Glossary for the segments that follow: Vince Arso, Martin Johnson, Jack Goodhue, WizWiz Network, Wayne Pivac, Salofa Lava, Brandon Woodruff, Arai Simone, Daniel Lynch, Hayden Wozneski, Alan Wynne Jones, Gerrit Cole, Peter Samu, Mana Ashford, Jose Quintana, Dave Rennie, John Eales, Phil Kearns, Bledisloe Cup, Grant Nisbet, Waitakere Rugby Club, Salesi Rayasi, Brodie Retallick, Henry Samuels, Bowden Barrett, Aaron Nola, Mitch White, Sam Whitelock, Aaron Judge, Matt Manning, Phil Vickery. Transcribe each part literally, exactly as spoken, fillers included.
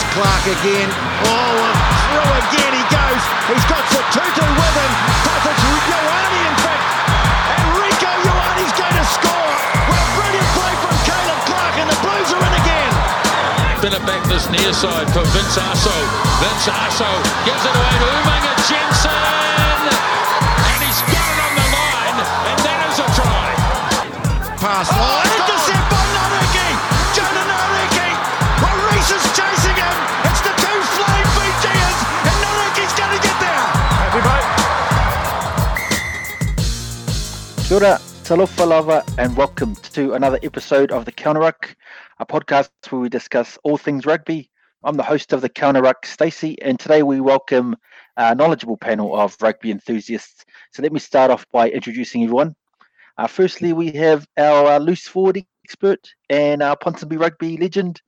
There's Clark again. Oh, and through again he goes. He's got Satutu with him. But it's Ioane, in fact. And Rieko Ioane's going to score. Well, brilliant play from Caleb Clark, and the Blues are in again. Been it back this near side for Vince Arso. Vince Arso gives it away to Umanga Jensen. And he's got it on the line, and that is a try. Pass. Oh, it's intercept by Nariki. Jonah Nariki. Reese is chasing him. It's the two flame Fijians, and Nariki's going to get there. Happy mate. Kia ora, Salofa Lava, and welcome to another episode of the Counter Ruck, a podcast where we discuss all things rugby. I'm the host of the Counter Ruck, Stacy, and today we welcome a knowledgeable panel of rugby enthusiasts. So let me start off by introducing everyone. Uh, firstly, we have our uh, loose forward expert and our Ponsonby rugby legend,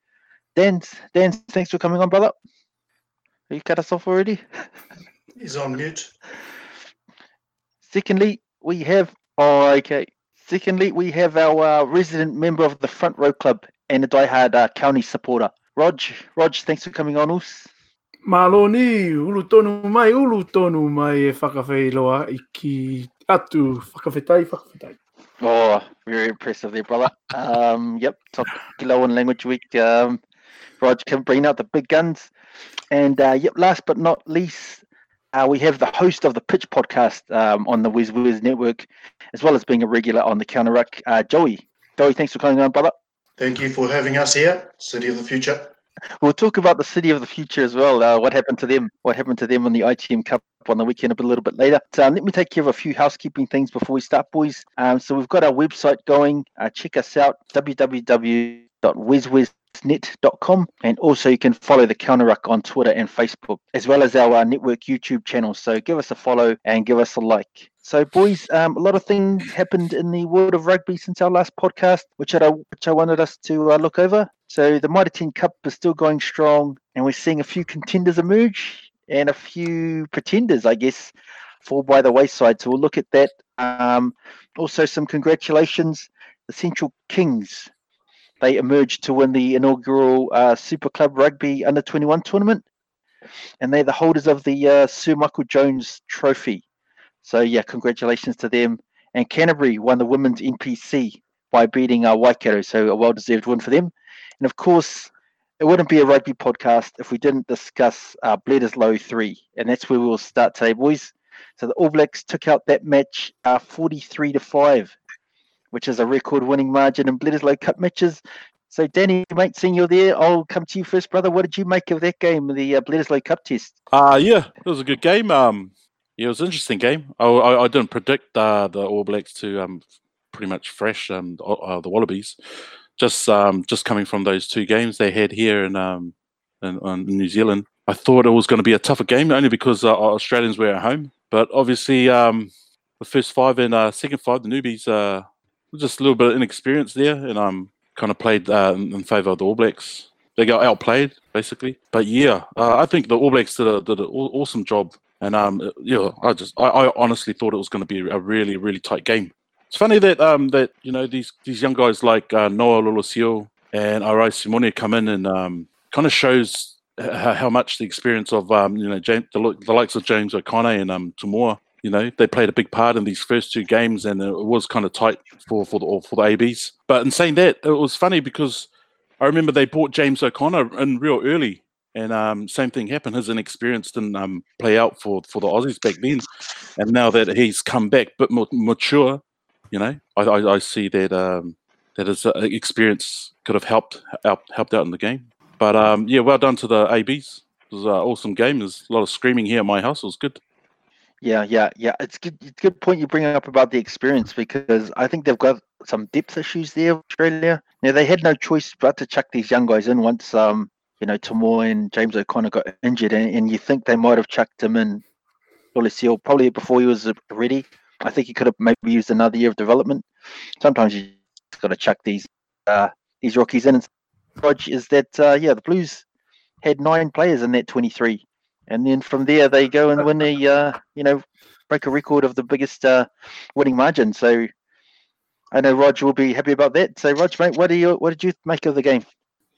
Dan. Dan, thanks for coming on, brother. Have you cut us off already? He's on mute. Secondly, we have oh, okay. Secondly, we have our uh, resident member of the Front Row Club and a diehard uh, county supporter, Rog. Rog, thanks for coming on, us. Maloni, ulu tonu mai, ulu tonu mai e whakawhailoa iki atu whakawhetai whakawhetai. Oh, very impressive there, brother. Um, yep, Top Kiloan Language Week. Um, Rog can bring out the big guns. And uh, yep, last but not least, uh, we have the host of the Pitch podcast um, on the WizWiz Network, as well as being a regular on the Counter Ruck, uh, Joey. Joey, thanks for coming on, brother. Thank you for having us here, City of the Future. We'll talk about the City of the Future as well. Uh, what happened to them? What happened to them on the I T M Cup on the weekend a, bit, a little bit later? So, um, let me take care of a few housekeeping things before we start, boys. Um, so we've got our website going. Uh, check us out, w w w dot wiz wiz net dot com, and also you can follow the Counter Ruck on Twitter and Facebook, as well as our uh, network YouTube channel. So give us a follow and give us a like. So, boys, um, a lot of things happened in the world of rugby since our last podcast, which I, which I wanted us to uh, look over. So the Mitre ten Cup is still going strong, and we're seeing a few contenders emerge and a few pretenders, I guess, fall by the wayside. So we'll look at that. Um, also, some congratulations. The Central Kings, they emerged to win the inaugural uh, Super Club Rugby Under twenty-one tournament, and they're the holders of the uh, Sir Michael Jones Trophy. So, yeah, congratulations to them. And Canterbury won the women's N P C by beating uh, Waikato, so a well-deserved win for them. And, of course, it wouldn't be a rugby podcast if we didn't discuss uh, Bledisloe three, and that's where we'll start today, boys. So the All Blacks took out that match uh, forty-three to five, which is a record-winning margin in Bledisloe Cup matches. So, Danny, mate, seeing you're there, I'll come to you first, brother. What did you make of that game, the uh, Bledisloe Cup test? Uh, yeah, it was a good game. Um... Yeah, it was an interesting game. I, I, I didn't predict uh, the All Blacks to um, pretty much thrash um, the, uh, the Wallabies. Just um, just coming from those two games they had here in, um, in, in New Zealand, I thought it was going to be a tougher game only because uh, Australians were at home. But obviously, um, the first five and uh, second five, the newbies, uh, were just a little bit of inexperience there, and um, kind of played uh, in, in favour of the All Blacks. They got outplayed, basically. But yeah, uh, I think the All Blacks did, a, did an awesome job. And um, you know, I just I, I honestly thought it was going to be a really really tight game. It's funny that um that you know these these young guys like uh, Noa Lolesio and Arai Simone come in and um kind of shows how, how much the experience of um you know James, the, the likes of James O'Connor and um Tumor, you know, they played a big part in these first two games, and it was kind of tight for for the for the A Bs. But in saying that, it was funny because I remember they brought James O'Connor in real early. And um, same thing happened. His inexperience didn't um, play out for, for the Aussies back then. And now that he's come back a bit more mature, you know, I, I, I see that um, that his experience could have helped helped, helped out in the game. But, um, yeah, well done to the A Bs. It was an awesome game. There's a lot of screaming here at my house. It was good. Yeah, yeah, yeah. It's good. It's a good point you bring up about the experience, because I think they've got some depth issues there, Australia. Now, they had no choice but to chuck these young guys in once um, – you know, Tamor and James O'Connor got injured, and, and you think they might have chucked him in Lolesio probably before he was ready. I think he could have maybe used another year of development. Sometimes you just got to chuck these uh, these rookies in. And Rog, is that, uh, yeah, the Blues had nine players in that twenty-three. And then from there, they go and win a, uh, you know, break a record of the biggest uh, winning margin. So I know Rog will be happy about that. So, Rog, mate, what, do you, what did you make of the game?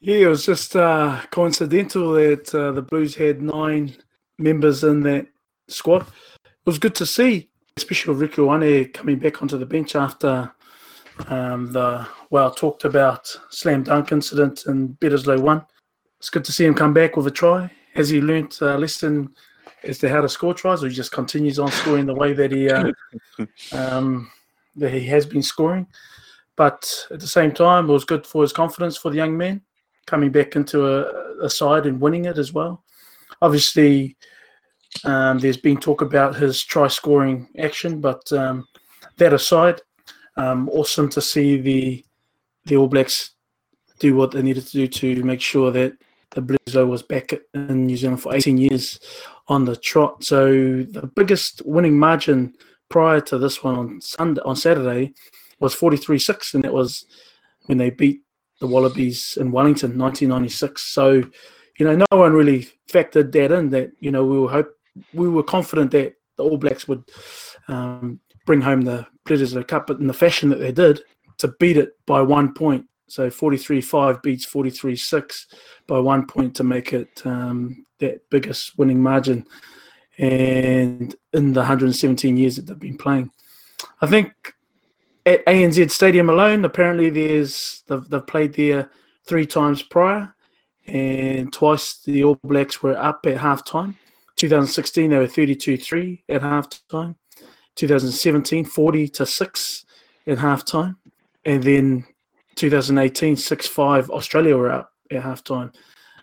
Yeah, it was just uh, coincidental that uh, the Blues had nine members in that squad. It was good to see, especially Riku Wane coming back onto the bench after um, the well talked about slam dunk incident in Bledisloe one. It's good to see him come back with a try. Has he learnt a lesson as to how to score tries, or he just continues on scoring the way that he uh, um, that he has been scoring? But at the same time, it was good for his confidence for the young man, coming back into a, a side and winning it as well. Obviously, um, there's been talk about his try-scoring action, but um, that aside, um, awesome to see the the All Blacks do what they needed to do to make sure that the Bledisloe was back in New Zealand for eighteen years on the trot. So the biggest winning margin prior to this one on Sunday, on Saturday was forty-three six, and that was when they beat the Wallabies in Wellington, nineteen ninety-six. So, you know, no one really factored that in. That you know, we were hope we were confident that the All Blacks would um, bring home the Bledisloe Cup, but in the fashion that they did, to beat it by one point. So forty-three five beats forty-three six by one point to make it um, that biggest winning margin, and in the one hundred seventeen years that they've been playing, I think. At A N Z Stadium alone, apparently there's they've, they've played there three times prior, and twice the All Blacks were up at halftime. twenty sixteen, they were thirty-two three at halftime. twenty seventeen, forty to six at halftime, and then twenty eighteen, six five Australia were up at halftime.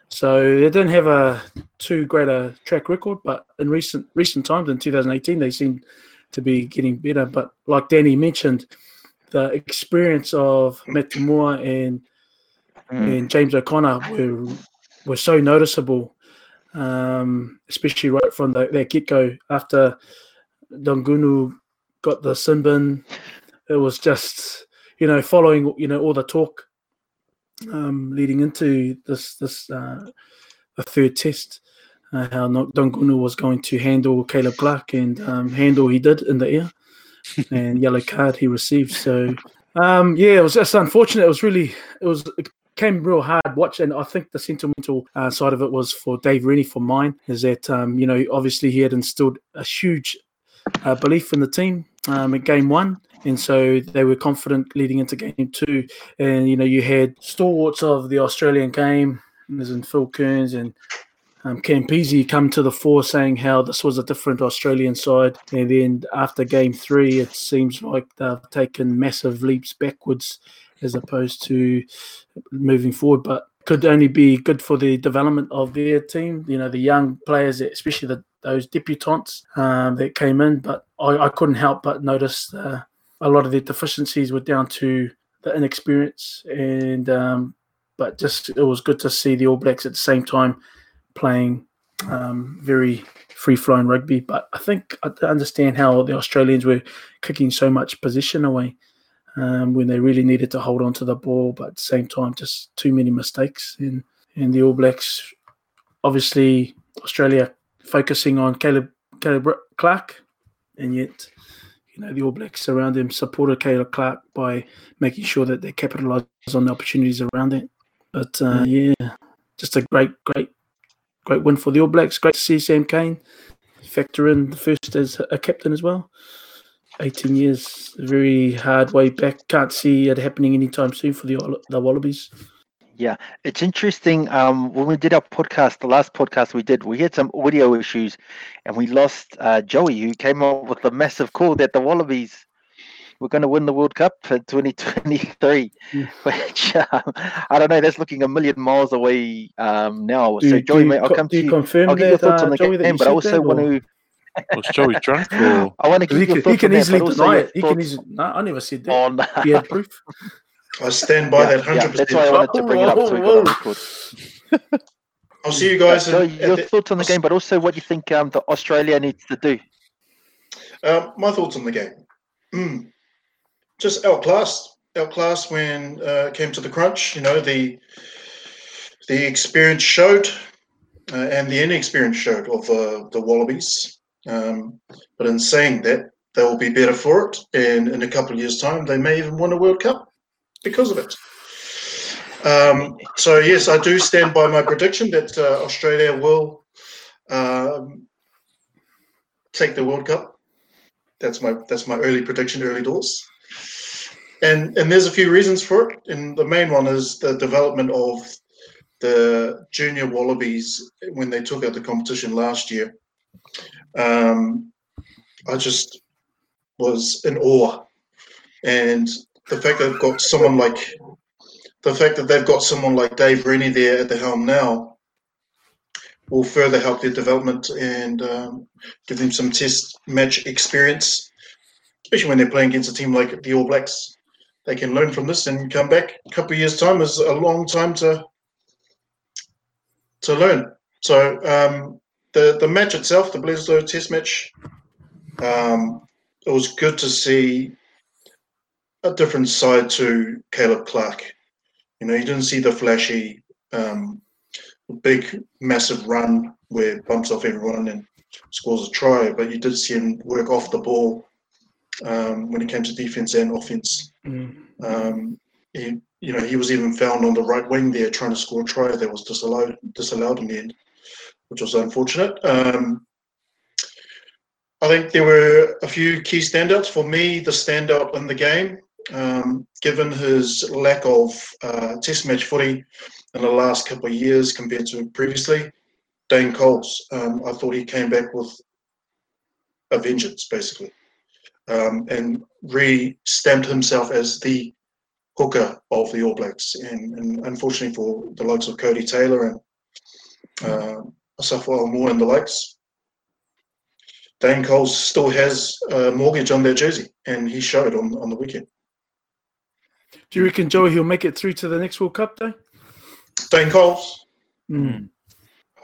So they didn't have a too great a track record, but in recent recent times, in twenty eighteen, they seemed to be getting better. But like Danny mentioned, the experience of Matt Moore and mm. and James O'Connor were were so noticeable, um, especially right from the, that get-go. After Dongunu got the sin bin, it was just, you know, following, you know, all the talk um, leading into this this uh, the third test, uh, how Dongunu was going to handle Caleb Clark, and um, handle he did in the air. And yellow card he received. So um, yeah, it was just unfortunate. It was really, it was it came real hard watch, and I think the sentimental uh, side of it was for Dave Rennie, for mine, is that um, you know, obviously he had instilled a huge uh, belief in the team um, at game one, and so they were confident leading into game two. And you know, you had stalwarts of the Australian game, as in Phil Kearns and Um, Campese come to the fore saying how this was a different Australian side, and then after game three it seems like they've taken massive leaps backwards as opposed to moving forward, but could only be good for the development of their team, you know, the young players, especially the, those debutantes um, that came in. But I, I couldn't help but notice uh, a lot of their deficiencies were down to the inexperience, and um, but just it was good to see the All Blacks at the same time playing um, very free-flowing rugby. But I think I understand how the Australians were kicking so much possession away um, when they really needed to hold on to the ball, but at the same time, just too many mistakes. And, and the All Blacks, obviously, Australia focusing on Caleb, Caleb Clark, and yet, you know, the All Blacks around him supported Caleb Clark by making sure that they capitalised on the opportunities around it. But, uh, yeah, just a great, great, Great win for the All Blacks. Great to see Sam Kane factor in the first as a captain as well. eighteen years, very hard way back. Can't see it happening anytime soon for the the Wallabies. Yeah, it's interesting. Um, when we did our podcast, the last podcast we did, we had some audio issues, and we lost uh, Joey, who came up with the massive call that the Wallabies were going to win the World Cup in twenty twenty-three, yeah. Which um, I don't know. That's looking a million miles away um, now. Do, so, Joey, mate, I'll co- come to you. Confirm I'll get your thoughts uh, on the Joey game, but I also want to. Was Joey drunk? Or... I want to give you. He can easily deny it. He can easily. No, I never said that. Oh, no. You had proof. I stand by yeah, that one hundred percent. Yeah, that's why I wanted to bring it up so we got on record. I'll see you guys. So, in, your thoughts the... on the game, but also what you think um, the Australia needs to do. Uh, my thoughts on the game. Mm. Just outclassed, outclassed when uh, it came to the crunch. You know, the the experience showed, uh, and the inexperience showed of the the Wallabies. Um, but in saying that, they will be better for it, and in a couple of years' time, they may even win a World Cup because of it. Um, so, yes, I do stand by my prediction that uh, Australia will um, take the World Cup. That's my that's my early prediction, early doors. And and there's a few reasons for it. And the main one is the development of the junior Wallabies when they took out the competition last year. Um, I just was in awe. And the fact they've got someone like the fact that they've got someone like Dave Rennie there at the helm now will further help their development and um, give them some test match experience, especially when they're playing against a team like the All Blacks. They can learn from this and come back. A couple of years' time is a long time to to learn. So um, the, the match itself, the Bledisloe test match, um, it was good to see a different side to Caleb Clark. You know, you didn't see the flashy, um, big, massive run where he bumps off everyone and scores a try, but you did see him work off the ball um, when it came to defence and offence. Mm. Um, he, you know, he was even found on the right wing there trying to score a try that was disallowed, disallowed in the end, which was unfortunate. Um, I think there were a few key standouts. For me, the standout in the game, um, given his lack of uh, test match footy in the last couple of years compared to previously, Dane Coles. Um, I thought he came back with a vengeance, basically, um, and re-stamped himself as the hooker of the All Blacks. And, and unfortunately for the likes of Cody Taylor and uh, Asafo Moore and the likes, Dane Coles still has a mortgage on their jersey, and he showed on, on the weekend. Do you reckon, Joey, he'll make it through to the next World Cup day? Dane Coles? Mm.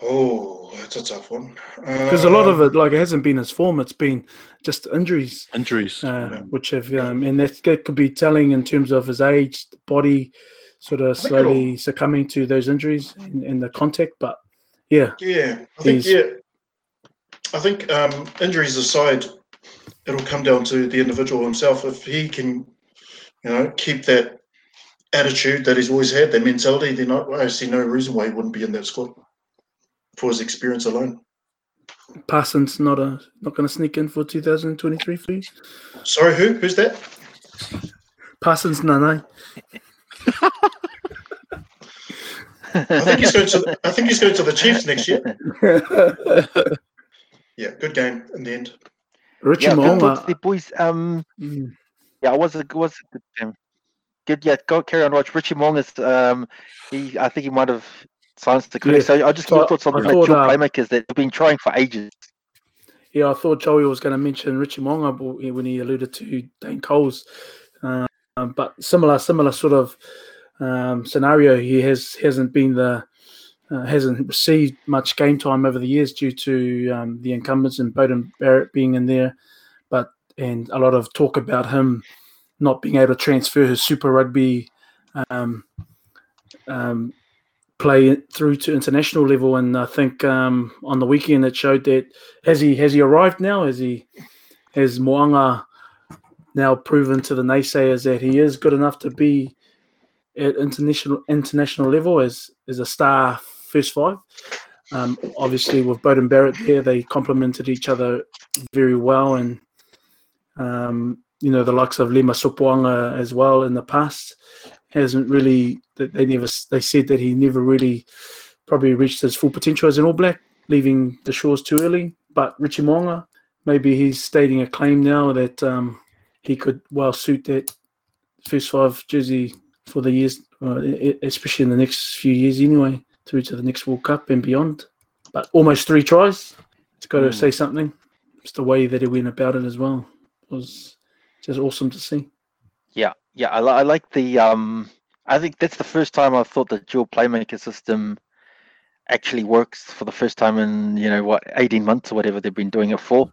Oh, that's a tough one. Because um, a lot of it, like, it hasn't been his form. It's been just injuries. Injuries. Uh, yeah. Which have, um, and that, that could be telling in terms of his age, body sort of slowly succumbing to those injuries and, and the contact. But, yeah. Yeah, I think, yeah. I think um, injuries aside, it'll come down to the individual himself. If he can, you know, keep that attitude that he's always had, that mentality, then I, I see no reason why he wouldn't be in that squad for his experience alone. Parsons not a not going to sneak in for two thousand twenty-three, please. Sorry, who? Who's that? Parsons, no, no. I think he's going to. The, I think he's going to the Chiefs next year. Yeah, good game in the end. Richie yeah, Mo'anga. Good, boys. Um, mm. Yeah, it was a, was a good game. Good, yeah, go carry on, Rog. Richie Mo'anga, um, he, I think he might have silenced the critic. Yeah. So I just got thoughts on the dual playmakers that have been trying for ages. Yeah, I thought Joey was going to mention Richie Mo'anga when he alluded to Dane Coles. Um, but similar similar sort of um, scenario. He has, hasn't been the... Uh, hasn't received much game time over the years due to um, the incumbents and Bowden Barrett being in there, but and a lot of talk about him not being able to transfer his Super Rugby um, um, play through to international level. And I think um, on the weekend it showed that. Has he has he arrived now? Has he has Mo'anga now proven to the naysayers that he is good enough to be at international international level as as a star? First five, um, obviously with Bowden Barrett there, they complemented each other very well, and um, you know the likes of Lema Sopoanga as well in the past hasn't really. They never. They said that he never really probably reached his full potential as an All Black, leaving the shores too early. But Richie Mo'anga, maybe he's stating a claim now that um, he could well suit that first five jersey for the years, uh, especially in the next few years, anyway. Through to the next World Cup and beyond. But almost three tries. It's got to mm. say something. It's the way that he went about it as well. It was just awesome to see. Yeah, yeah. I, li- I like the... Um, I think that's the first time I've thought the dual playmaker system actually works for the first time in, you know, what, eighteen months or whatever they've been doing it for.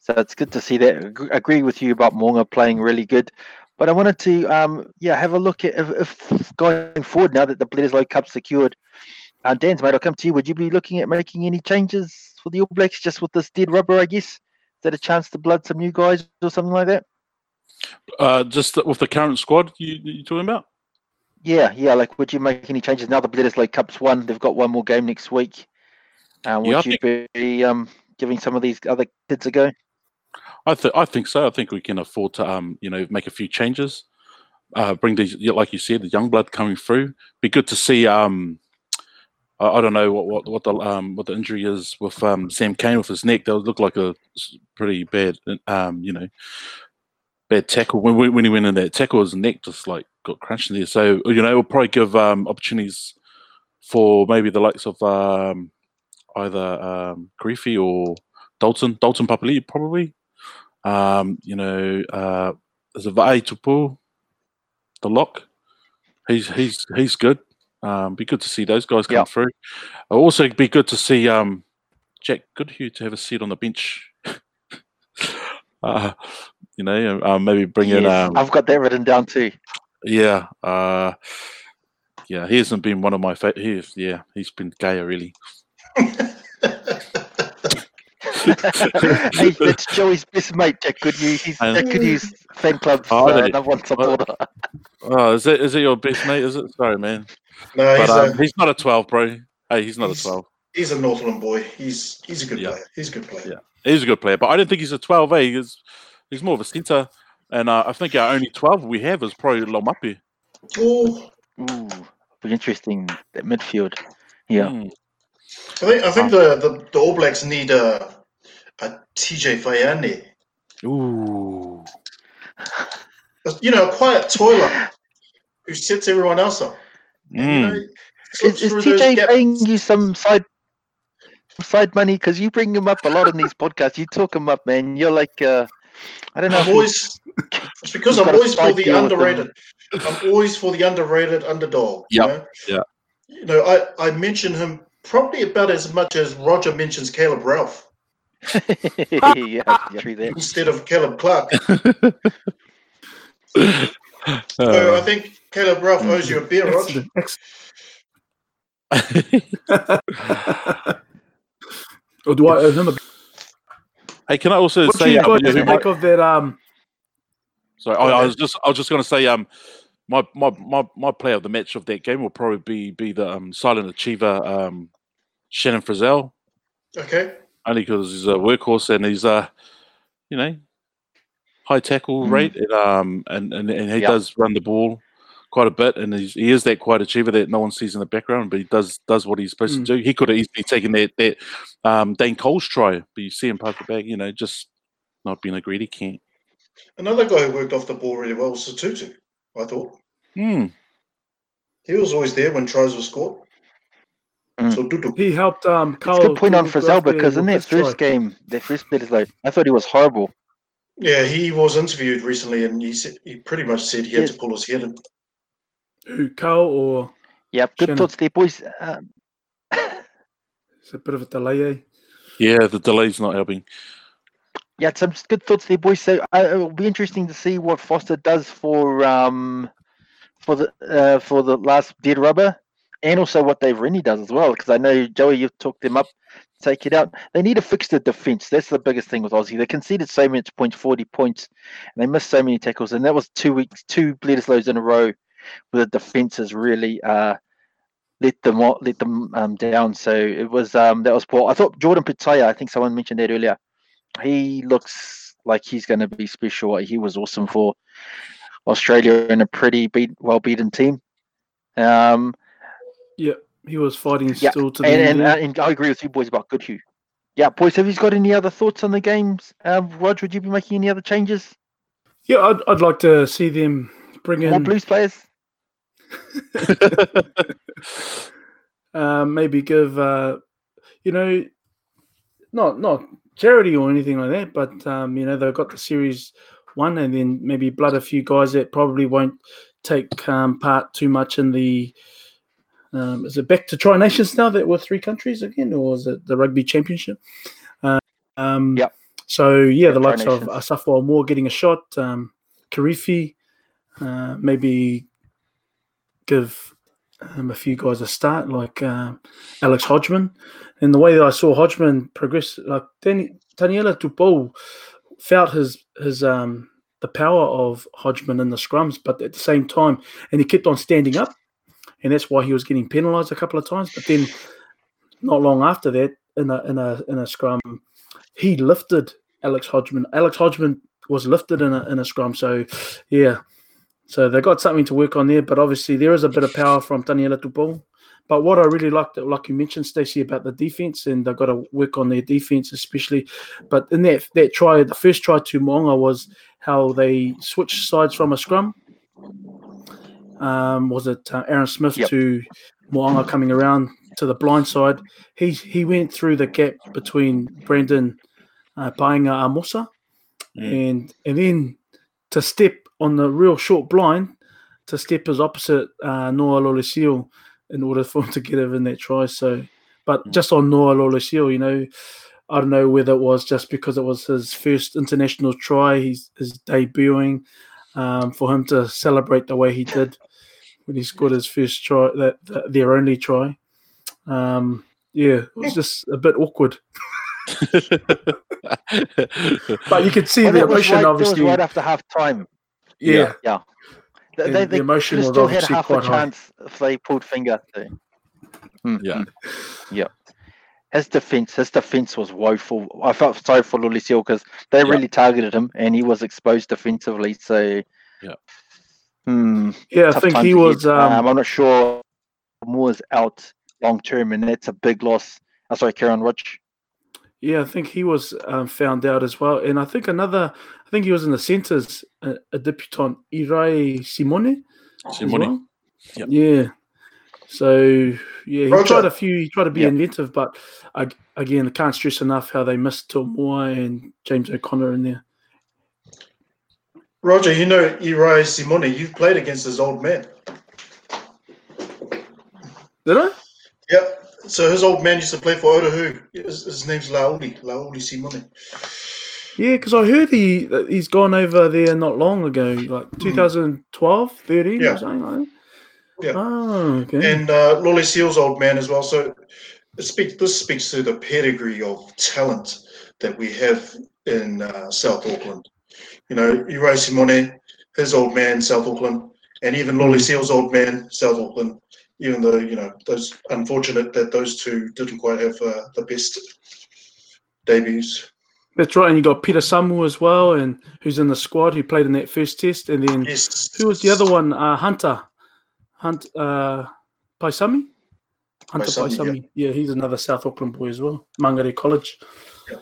So it's good to see that. I agree with you about Mo'anga playing really good. But I wanted to, um, yeah, have a look at if, if going forward now that the Bledisloe Cup's secured... Uh, Dan's mate, I'll come to you. Would you be looking at making any changes for the All Blacks just with this dead rubber, I guess? Is that a chance to blood some new guys or something like that? Uh, just with the current squad you, you're talking about? Yeah, yeah. Like, would you make any changes now? The Bledisloe Cup's won. They've got one more game next week. Uh, would yeah, you think... be um, giving some of these other kids a go? I, th- I think so. I think we can afford to, um, you know, make a few changes. Uh, bring these, like you said, the young blood coming through. Be good to see. Um, I, I don't know what what what the um, what the injury is with um, Sam Kane with his neck. That looked like a pretty bad, um, you know, bad tackle. When when he went in that tackle, his neck just like got crunched in there. So you know, it'll probably give um, opportunities for maybe the likes of um, either um, Griffey or Dalton Dalton Papali'i probably. Um, you know, uh, is it Vae Tupou? The lock, he's he's he's good. Um, be good to see those guys come yep. through. It'll also be good to see um, Jack Goodhue to have a seat on the bench. uh, you know, uh, maybe bring yes, in. Um, I've got that written down too. Yeah, uh, yeah. He hasn't been one of my fa- he is, yeah, he's been gayer really. Hey, that's Joey's best mate, Jack Goodhue. He's Jack Goodhue's fan club oh, uh, number one supporter. Oh, is it? Is it your best mate? Is it? Sorry, man. No, but, he's, um, a, he's not a twelve, bro. Hey, he's not he's, a twelve. He's a Northland boy. He's he's a good yeah. player. He's a good player. Yeah, he's a good player. But I don't think he's a twelve. Eh? He's he's more of a centre. And uh, I think our only twelve we have is probably Lomapi. Oh, ooh, be interesting that midfield. Yeah. Mm. I think I think um, the, the the All Blacks need a. Uh, A T J Fayane. Ooh. You know, a quiet toiler who sets everyone else up. Mm. And, you know, is is T J paying you some side side money? Because you bring him up a lot in these podcasts. You talk him up, man. You're like, uh, I don't know. I'm always, it's because I'm always for the underrated. I'm always for the underrated underdog. Yeah. You know? Yeah. You know, I, I mention him probably about as much as Roger mentions Caleb Ralph. yeah, instead of Caleb Clark. So I think Caleb Ralph owes you a beer, Rog. Or do I owe him a beer? Hey, can I also what say? What do you think of that? Um... Sorry, I, I was just, I was just going to say, um, my, my, my, my player of the match of that game will probably be be the um, silent achiever, um, Shannon Frizzell. Okay. Only because he's a workhorse and he's a, you know, high tackle mm. rate and, um, and, and, and he yep. does run the ball quite a bit and he's, he is that quiet achiever that no one sees in the background, but he does does what he's supposed mm. to do. He could have easily taken that, that um, Dane Coles try, but you see him pass the bag, you know, just not being a greedy can't. Another guy who worked off the ball really well was Satutu, I thought. Mm. He was always there when tries were scored. Mm. He helped. Um, Carl it's a good point on Frizzell because in that first right. game, the first bit is like I thought he was horrible. Yeah, he was interviewed recently, and he said, he pretty much said he had yes. to pull his head in. Who, Carl or? Yeah, good Shannon. Thoughts there, boys. Um... It's a bit of a delay, eh? Yeah, the delay's not helping. Yeah, some good thoughts there, boys. So uh, it'll be interesting to see what Foster does for um for the uh, for the last dead rubber. And also what Dave Rennie does as well, because I know, Joey, you've talked them up, take it out. They need to fix the defence. That's the biggest thing with Aussie. They conceded so many points, forty points, and they missed so many tackles. And that was two weeks, two Bledisloes in a row where the defence has really uh, let them let them um, down. So it was um, that was poor. I thought Jordan Pitaya, I think someone mentioned that earlier, he looks like he's going to be special. He was awesome for Australia and a pretty beat, well-beaten team. Um Yeah, he was fighting yeah. still to the end. And, and, uh, and I agree with you boys about Goodhue. Yeah, boys, have you got any other thoughts on the games? Um, Rog, would you be making any other changes? Yeah, I'd I'd like to see them bring More in... More Blues players? uh, maybe give, uh, you know, not not charity or anything like that, but, um, you know, they've got the Series one and then maybe blood a few guys that probably won't take um, part too much in the... Um, is it back to Tri Nations now that we're three countries again, or is it the Rugby Championship? Uh, um, yeah. So, yeah, yeah the likes of Asafo Moore getting a shot, um, Karifi, uh, maybe give um, a few guys a start, like uh, Alex Hodgman. And the way that I saw Hodgman progress, like Taniela Tupou felt his, his um, the power of Hodgman in the scrums, but at the same time, and he kept on standing up, and that's why he was getting penalised a couple of times. But then, not long after that, in a in a in a scrum, he lifted Alex Hodgman. Alex Hodgman was lifted in a in a scrum. So, yeah, so they got something to work on there. But obviously, there is a bit of power from Taniela Tupou. But what I really liked, like you mentioned, Stacey, about the defense, and they've got to work on their defense especially. But in that that try, the first try to Mo'anga was how they switched sides from a scrum. Um, was it uh, Aaron Smith yep. to Mo'anga coming around to the blind side? He he went through the gap between Brandon uh, Painga Amosa, mm. and and then to step on the real short blind, to step his opposite uh, Noa Lolesio, in order for him to get in that try. So, but mm. just on Noa Lolesio, you know, I don't know whether it was just because it was his first international try, he's his debuting, um, for him to celebrate the way he did when he scored his first try, that, that their only try. Um, yeah, it was just a bit awkward. But you could see well, the emotion, right, obviously. It was right after half time. Yeah. Yeah. yeah. They, they, the emotion was still had half a chance high. If they pulled finger. Mm-hmm. Yeah, yeah. His defense, his defense was woeful. I felt sorry for Lolesio because they yeah. really targeted him, and he was exposed defensively. So, yeah, mm, yeah. I think he was. Um, um, I'm not sure Moore's out long term, and that's a big loss. I'm oh, sorry, Karen Rich. Yeah, I think he was um, found out as well, and I think another. I think he was in the centres, a, a debutant, Irai Simone. Simone, well. yep. yeah. So yeah, he Roger. tried a few. He tried to be yep. inventive, but I, again, I can't stress enough how they missed Tumor and James O'Connor in there. Roger, you know Irai Simone. You've played against his old man. Did I? Yep. So his old man used to play for Otahu. His, his name's Laoli, Laoli Simone. Yeah, because I heard he, he's gone over there not long ago, like twenty twelve, thirteen yeah. or something like that. Yeah. Oh, okay. And uh, Lolesio's old man as well. So it speaks, this speaks to the pedigree of talent that we have in uh, South Auckland. You know, Irai Simone, his old man, South Auckland, and even Lolesio's old man, South Auckland, even though, you know, those unfortunate that those two didn't quite have uh, the best debuts. That's right, and you got Peter Samu as well, and who's in the squad, who played in that first test, and then yes. who was the other one? Uh, Hunter, Hunt uh, Paisami, Hunter Paisami. Paisami. Yeah. yeah, he's another South Auckland boy as well, Mangere College. Yeah,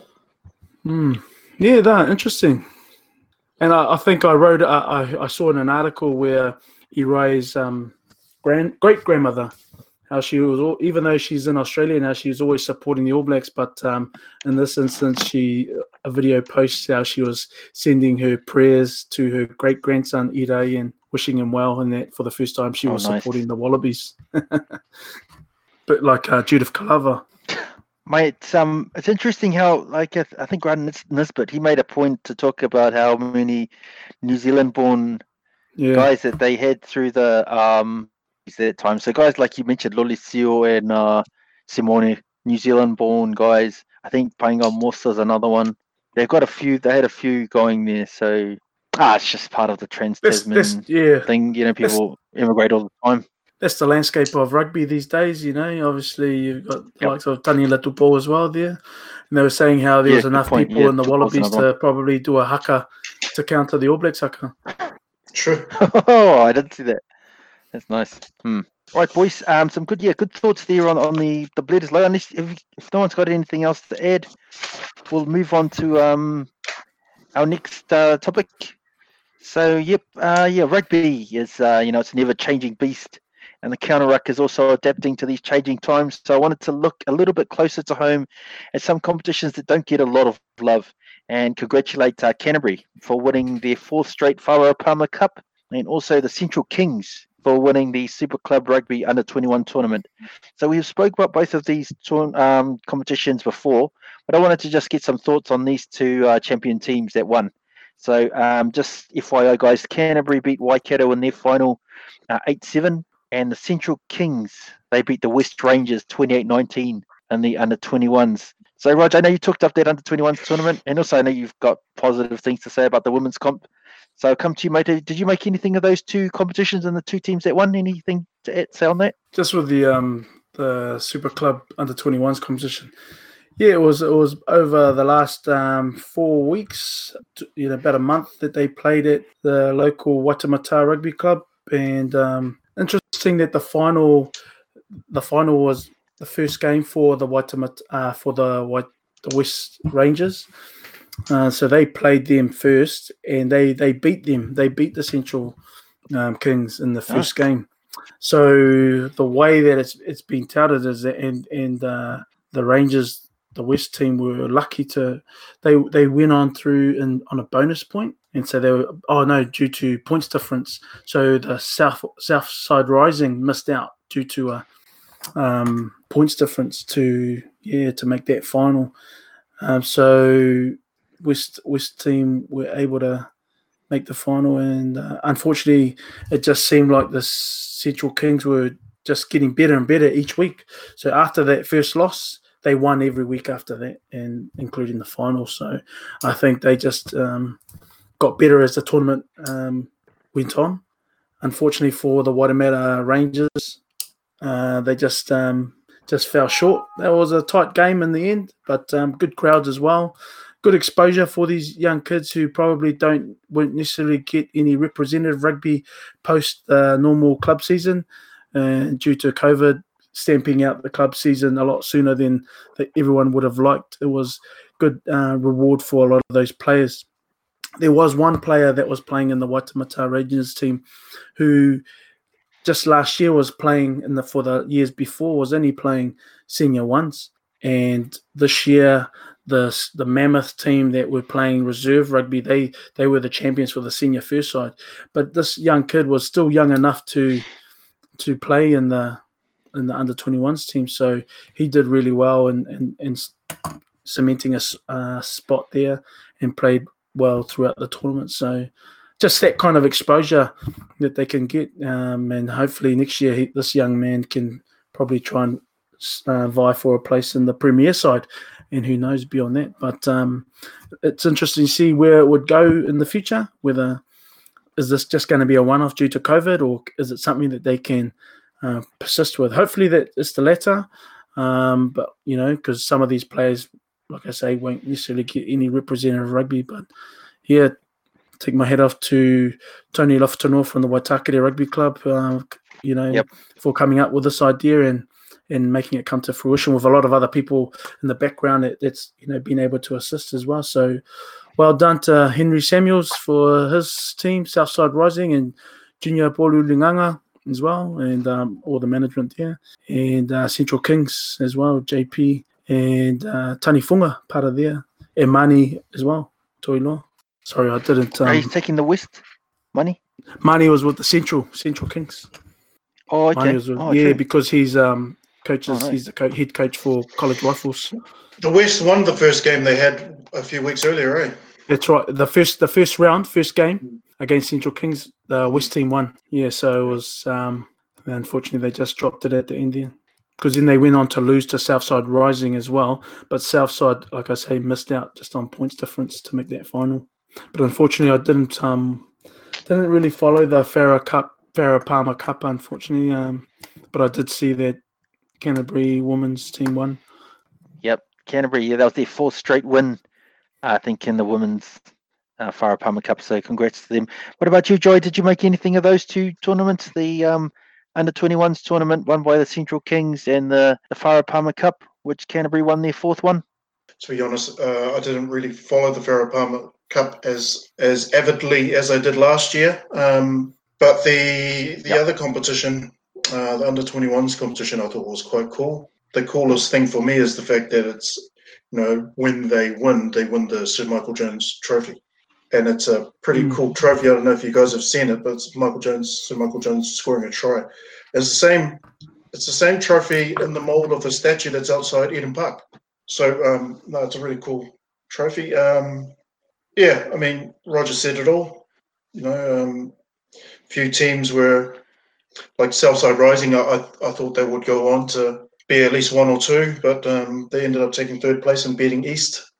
mm. yeah, that interesting. And I, I think I wrote, uh, I, I saw in an article where Irai's um, grand great grandmother. How she was, even though she's in Australia now, she's always supporting the All Blacks. But um, in this instance, she a video posts how she was sending her prayers to her great grandson Irai and wishing him well, and that for the first time she oh, was nice. supporting the Wallabies. But like uh, Judith Kalava. Mate, it's, um, it's interesting how, like, I think Grant Nisbet, he made a point to talk about how many New Zealand-born yeah. guys that they had through the. Um, that time, so guys like you mentioned, Lolesio and uh, Simone, New Zealand-born guys. I think Painga Mosa is another one. They've got a few. They had a few going there, so ah, it's just part of the trans-Tasman yeah. thing. You know, people that's, immigrate all the time. That's the landscape of rugby these days. You know, obviously you've got yep. like sort of Taniela Tupou as well there, and they were saying how there yeah, was enough point. people yeah, in the Wallabies to one. probably do a haka to counter the All Blacks haka. True. Oh, I didn't see that. That's nice. Hmm. All right, boys. Um, some good, yeah, good thoughts there on, on the the Bledisloe. Unless if, if no one's got anything else to add, we'll move on to um our next uh, topic. So yep, uh, yeah, rugby is uh, you know it's an ever changing beast, and the counter ruck is also adapting to these changing times. So I wanted to look a little bit closer to home at some competitions that don't get a lot of love, and congratulate uh, Canterbury for winning their fourth straight Whareau Palmer Cup, and also the Central Kings for winning the Super Club Rugby Under twenty-one tournament. So we've spoke about both of these tour- um, competitions before, but I wanted to just get some thoughts on these two uh, champion teams that won. So um, just F Y I, guys, Canterbury beat Waikato in their final uh, eight seven, and the Central Kings, they beat the West Rangers twenty-eight nineteen in the Under twenty-ones. So, Rog, I know you talked up that Under twenty-ones tournament, and also I know you've got positive things to say about the women's comp. So come to you, mate. Did you make anything of those two competitions and the two teams that won? Anything to say on that? Just with the um the Super Club Under twenty-ones competition. Yeah, it was it was over the last um, four weeks, you know, about a month that they played at the local Watamata Rugby Club, and um, interesting that the final, the final was the first game for the Watamata uh, for the the West Rangers, uh, so they played them first, and they, they beat them. They beat the Central um, Kings in the first oh. game. So the way that it's it's been touted is that, and and uh, the Rangers. The West team were lucky to they they went on through and on a bonus point, and so they were oh no due to points difference. So the South Southside Rising missed out due to a um, points difference to yeah to make that final. Um, so West West team were able to make the final, and uh, unfortunately, it just seemed like the Central Kings were just getting better and better each week. So after that first loss, they won every week after that, and including the final. So I think they just um, got better as the tournament um, went on. Unfortunately for the Waitemata Rangers, uh, they just um, just fell short. That was a tight game in the end, but um, good crowds as well. Good exposure for these young kids who probably don't won't necessarily get any representative rugby post the uh, normal club season uh, due to COVID. Stamping out the club season a lot sooner than everyone would have liked. It was good uh, reward for a lot of those players. There was one player that was playing in the Waitemata Rangers team who just last year was playing, in the for the years before, was only playing senior ones. And this year, the the Mammoth team that were playing reserve rugby, they, they were the champions for the senior first side. But this young kid was still young enough to to play in the in the under twenty-ones team, so he did really well in, in, in cementing a uh, spot there and played well throughout the tournament. So just that kind of exposure that they can get, um, and hopefully next year he, this young man can probably try and uh, vie for a place in the Premier side, and who knows beyond that. But um, it's interesting to see where it would go in the future, whether is this just going to be a one-off due to COVID, or is it something that they can Uh, persist with. Hopefully that it's the latter, um, but you know, because some of these players, like I say, won't necessarily get any representative rugby. But yeah, take my hat off to Tony Lofton from the Waitakere Rugby Club, uh, you know, yep. for coming up with this idea and and making it come to fruition, with a lot of other people in the background that, that's you know been able to assist as well. So well done to Henry Samuels for his team, Southside Rising, and Junior Paulu Lunganga as well, and um, all the management there, and uh, Central Kings as well, J P, and uh, Tanifunga, part of there, and Mani as well, Toilo. Sorry, I didn't... Um, Are you taking the West, Mani? Mani was with the Central, Central Kings. Oh, okay. Mani was with, oh, okay. Yeah, because he's um coaches, oh, nice. He's the co- head coach for College Rifles. The West won the first game they had a few weeks earlier, right? That's right. The first, the first round, first game against Central Kings, the West team won. Yeah, so it was. Um, unfortunately, they just dropped it at the end there, because then they went on to lose to Southside Rising as well. But Southside, like I say, missed out just on points difference to make that final. But unfortunately, I didn't um, didn't really follow the Farah Cup, Farah Palmer Cup, unfortunately. Um, but I did see that Canterbury women's team won. Yep, Canterbury. Yeah, that was their fourth straight win, I think, in the women's uh, Farah Palmer Cup. So congrats to them. What about you, Joy? Did you make anything of those two tournaments? The um, under twenty-ones tournament won by the Central Kings, and the, the Farah Palmer Cup, which Canterbury won their fourth one? To be honest, uh, I didn't really follow the Farah Palmer Cup as as avidly as I did last year. Um, but the the yep. other competition, uh, the under twenty-ones competition, I thought was quite cool. The coolest thing for me is the fact that it's You know, when they win, they win the Sir Michael Jones Trophy, and it's a pretty mm. cool trophy. I don't know if you guys have seen it, but it's Michael Jones, Sir Michael Jones scoring a try. It's the same. It's the same trophy in the mould of the statue that's outside Eden Park. So, um, no, it's a really cool trophy. Um, yeah, I mean, Roger said it all. You know, um, few teams were like Southside Rising. I, I, I thought they would go on to be at least one or two, but um, they ended up taking third place and beating East.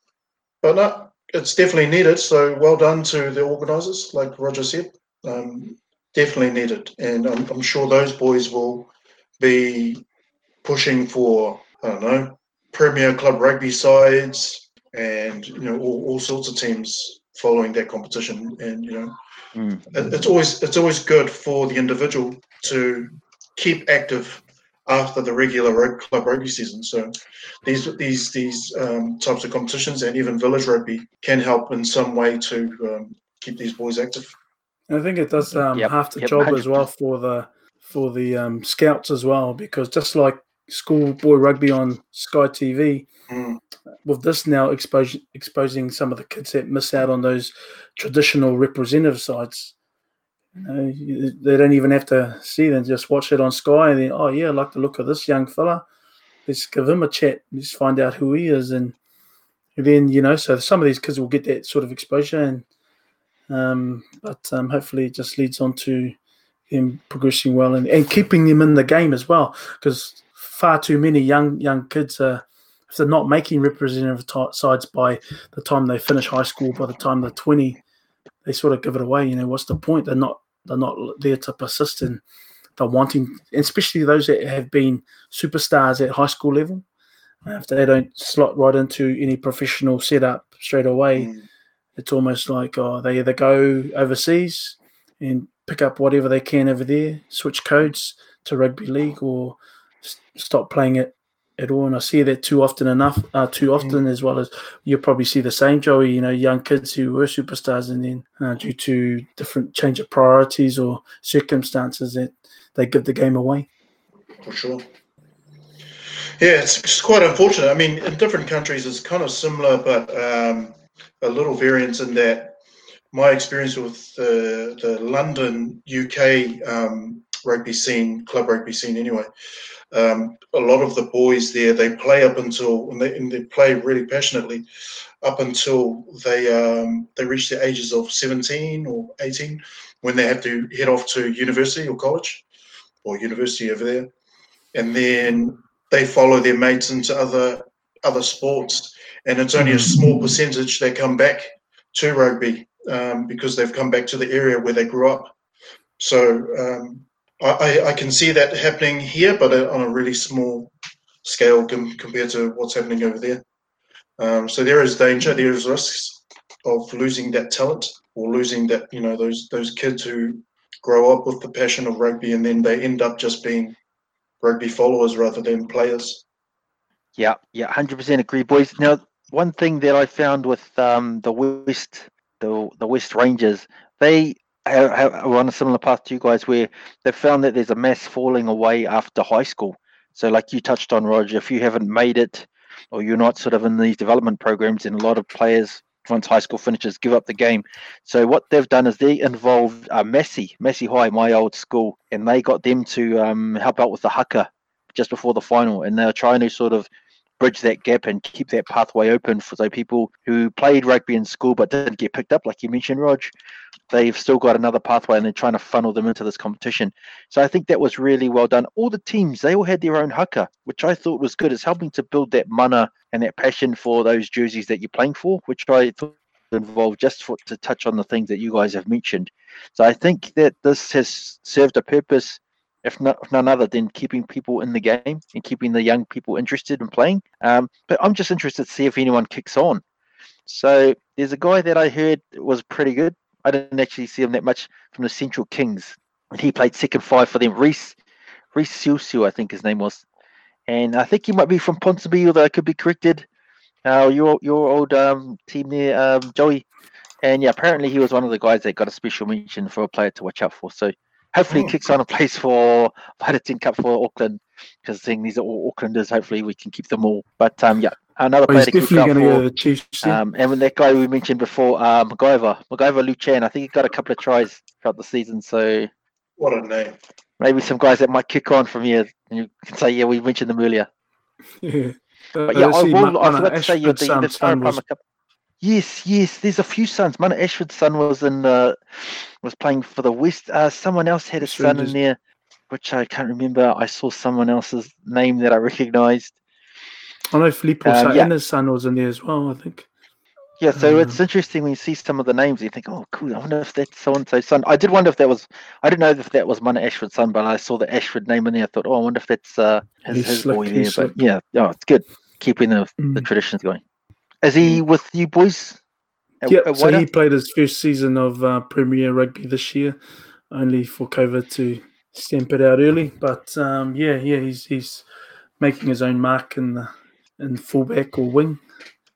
But no, it's definitely needed. So well done to the organisers, like Roger said. Um, definitely needed, and I'm, I'm sure those boys will be pushing for, I don't know, Premier Club Rugby sides, and you know all, all sorts of teams following that competition. And you know, mm. it, it's always it's always good for the individual to keep active after the regular club rugby season. So these these these um, types of competitions and even village rugby can help in some way to um, keep these boys active. I think it does um, yep. half the yep. job as well for the for the um, scouts as well, because just like schoolboy rugby on Sky T V, mm. with this now exposing exposing some of the kids that miss out on those traditional representative sides. You know, they don't even have to see them, just watch it on Sky and then, oh yeah, I like the look of this young fella, let's give him a chat, let's find out who he is, and then you know, so some of these kids will get that sort of exposure, and um, but um, hopefully it just leads on to them progressing well and, and keeping them in the game as well, because far too many young young kids are, if they're not making representative t- sides by the time they finish high school, by the time they're twenty, they sort of give it away. You know, what's the point? They're not they're not there to persist, and they're wanting, especially those that have been superstars at high school level, if they don't slot right into any professional setup straight away, mm. it's almost like oh, they either go overseas and pick up whatever they can over there, switch codes to rugby league, or s- stop playing it at all. And I see that too often enough, uh, too often mm. as well as you'll probably see the same, Joey, you know, young kids who were superstars and then uh, due to different change of priorities or circumstances that they give the game away. For sure. Yeah, it's, it's quite unfortunate. I mean, in different countries it's kind of similar, but um, a little variance in that my experience with uh, the London, U K um, rugby scene, club rugby scene anyway, Um, a lot of the boys there, they play up until, and they, and they play really passionately up until they um, they reach the ages of seventeen or eighteen, when they have to head off to university or college or university over there, and then they follow their mates into other other sports, and it's only a small percentage they come back to rugby um, because they've come back to the area where they grew up. So um, I, I can see that happening here, but on a really small scale com- compared to what's happening over there. Um, so there is danger, there is risks of losing that talent, or losing that, you know, those those kids who grow up with the passion of rugby and then they end up just being rugby followers rather than players. Yeah, yeah, one hundred percent agree, boys. Now, one thing that I found with um, the West, the the West Rangers, they we're on a similar path to you guys, where they've found that there's a mass falling away after high school. So like you touched on, Roger, if you haven't made it or you're not sort of in these development programs, and a lot of players, once high school finishes, give up the game. So what they've done is they involved uh, Massey, Massey High, my old school, and they got them to um, help out with the haka just before the final. And they're trying to sort of bridge that gap and keep that pathway open for so people who played rugby in school but didn't get picked up, like you mentioned, Rog, they've still got another pathway, and they're trying to funnel them into this competition. So I think that was really well done. All the teams, they all had their own haka, which I thought was good. It's helping to build that mana and that passion for those jerseys that you're playing for, which I thought involved just for, to touch on the things that you guys have mentioned. So I think that this has served a purpose, if not if none other than keeping people in the game and keeping the young people interested in playing. Um, but I'm just interested to see if anyone kicks on. So there's a guy that I heard was pretty good. I didn't actually see him that much, from the Central Kings. And he played second five for them. Reese Reese Silsu, I think his name was. And I think he might be from Ponsonby, although I could be corrected. Uh, your your old um, team there, um, Joey. And yeah, apparently he was one of the guys that got a special mention for a player to watch out for. So hopefully he kicks on and plays for Mitre ten Cup for Auckland, because seeing these are all Aucklanders, hopefully we can keep them all. But um, yeah, another player well, to keep out for. Go to the Chiefs, um, and when that guy we mentioned before, uh, MacGyver, MacGyver Luchan, I think he got a couple of tries throughout the season. So what a name! Maybe some guys that might kick on from here, and you can say, yeah, we mentioned them earlier. Yeah, but uh, yeah, I, will, Ma- I forgot to say you the, the Tara Palmer Cup. Yes, yes. There's a few sons. Mana Ashford's son was in, uh, was playing for the West. Uh, someone else had a son in there, which I can't remember. I saw someone else's name that I recognised. I know Filippo um, Saina's yeah. son was in there as well, I think. Yeah, so it's interesting when you see some of the names, you think, oh, cool, I wonder if that's so-and-so's son. I did wonder if that was, I don't know if that was Mana Ashford's son, but I saw the Ashford name in there. I thought, oh, I wonder if that's uh, his, his slick, boy there. But yeah, oh, it's good, keeping the, mm. the traditions going. Is he with you boys? Yeah, so he played his first season of uh, Premier Rugby this year, only for COVID to stamp it out early. But um, yeah, yeah, he's he's making his own mark in the in fullback or wing.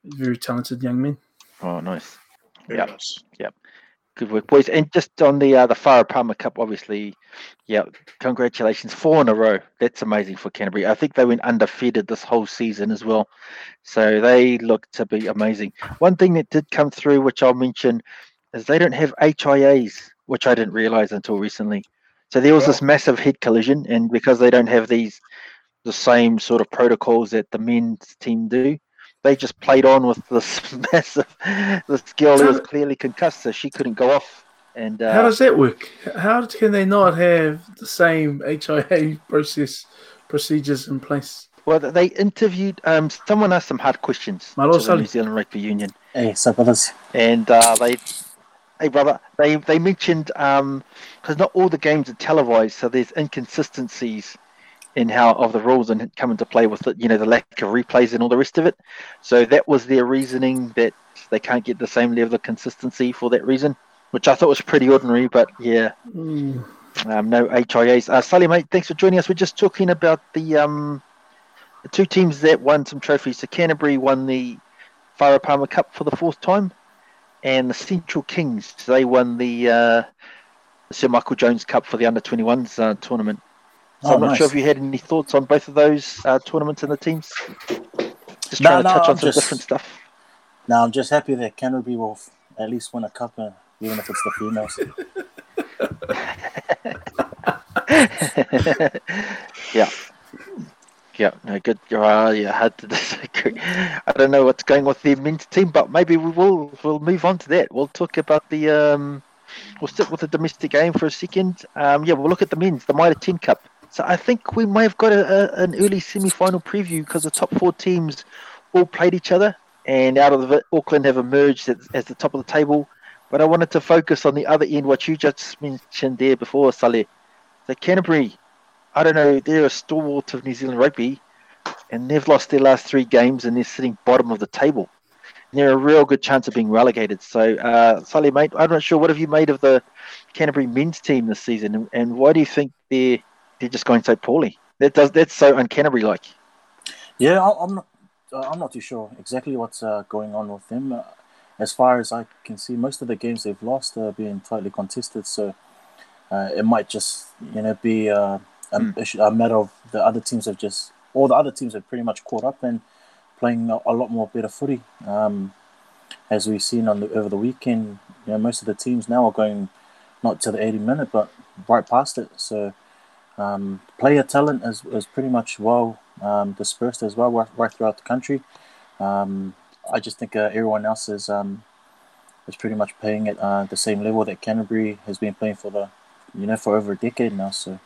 Very talented young man. Oh, nice. Yeah, nice. Yep. Good work, boys. And just on the uh, the Farah Palmer Cup, obviously, yeah, congratulations. Four in a row. That's amazing for Canterbury. I think they went undefeated this whole season as well. So they look to be amazing. One thing that did come through, which I'll mention, is they don't have H I As, which I didn't realise until recently. So there was yeah. this massive head collision, and because they don't have these the same sort of protocols that the men's team do, they just played on with this massive, this girl who was clearly concussed, so she couldn't go off. And uh, how does that work? How can they not have the same H I A process procedures in place? Well, they interviewed um, someone asked some hard questions to the New Zealand Rugby Union. Hey, and uh, they, hey brother, they they mentioned because um, not all the games are televised, so there's inconsistencies in how of the rules and come into play with it, you know, the lack of replays and all the rest of it. So that was their reasoning that they can't get the same level of consistency for that reason, which I thought was pretty ordinary, but yeah, mm. um, no H I As. Uh, Sully, mate, thanks for joining us. We're just talking about the, um, the two teams that won some trophies. So Canterbury won the Farah Palmer Cup for the fourth time, and the Central Kings, they won the uh, Sir Michael Jones Cup for the under twenty-ones uh, tournament. So oh, I'm not nice. sure if you had any thoughts on both of those uh, tournaments and the teams. Just no, trying to no, touch on I'm some just, different stuff. No, I'm just happy that Canterbury will f- at least win a cup, uh, even if it's the females. yeah. Yeah, no, good. Uh, yeah, hard to disagree. I don't know what's going on with the men's team, but maybe we will, we'll move on to that. We'll talk about the... Um, we'll stick with the domestic game for a second. Um, yeah, we'll look at the men's, the Mitre ten Cup. So I think we may have got a, a, an early semi-final preview because the top four teams all played each other, and out of it, Auckland have emerged as, as the top of the table. But I wanted to focus on the other end, what you just mentioned there before, Saleh. So Canterbury, I don't know, they're a stalwart of New Zealand rugby, and they've lost their last three games, and they're sitting bottom of the table. And they're a real good chance of being relegated. So, uh, Saleh, mate, I'm not sure, what have you made of the Canterbury men's team this season, and, and why do you think they're... they're just going so poorly? That does that's so un-Canterbury like. Yeah, I'm not, I'm not too sure exactly what's uh, going on with them. Uh, as far as I can see, most of the games they've lost are being tightly contested, so uh, it might just you know be uh, a, mm. issue, a matter of the other teams have just all the other teams have pretty much caught up and playing a, a lot more better footy. Um, as we've seen on the, over the weekend, you know, most of the teams now are going not to the eighty minute, but right past it. So. Um, player talent is, is pretty much well um, dispersed as well right, right throughout the country. Um, I just think uh, everyone else is um, is pretty much playing at uh, the same level that Canterbury has been playing for the you know for over a decade now. So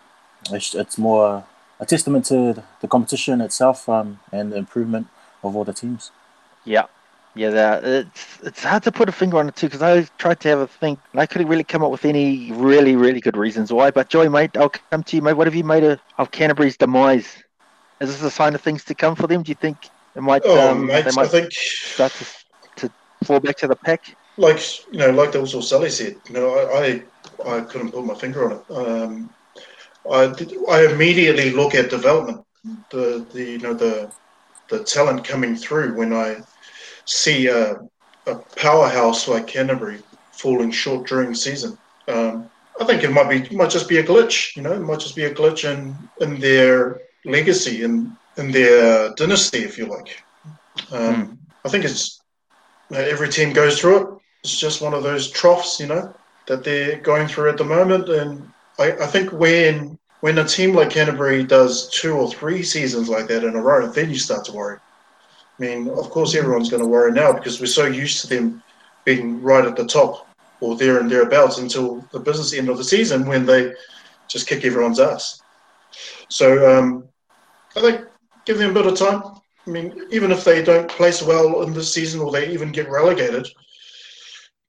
it's, it's more a testament to the competition itself um, and the improvement of all the teams. Yeah, yeah, it's it's hard to put a finger on it too because I tried to have a think and I couldn't really come up with any really, really good reasons why. But Joey, mate, I'll come to you, mate. What have you made of, of Canterbury's demise? Is this a sign of things to come for them? Do you think it might, oh, um, mate, they might I think, start to, to fall back to the pack? Like, you know, like also Sully said, you know, I, I, I couldn't put my finger on it. Um, I did, I immediately look at development, the, the you know, the the talent coming through when I see a, a powerhouse like Canterbury falling short during the season. Um, I think it might be it might just be a glitch, you know, it might just be a glitch in, in their legacy, in, in their dynasty, if you like. Um, mm. I think it's, you know, every team goes through it. It's just one of those troughs, you know, that they're going through at the moment. And I, I think when when a team like Canterbury does two or three seasons like that in a row, then you start to worry. I mean, of course, everyone's going to worry now because we're so used to them being right at the top or there and thereabouts until the business end of the season when they just kick everyone's ass. So um, I think give them a bit of time. I mean, even if they don't place well in this season or they even get relegated,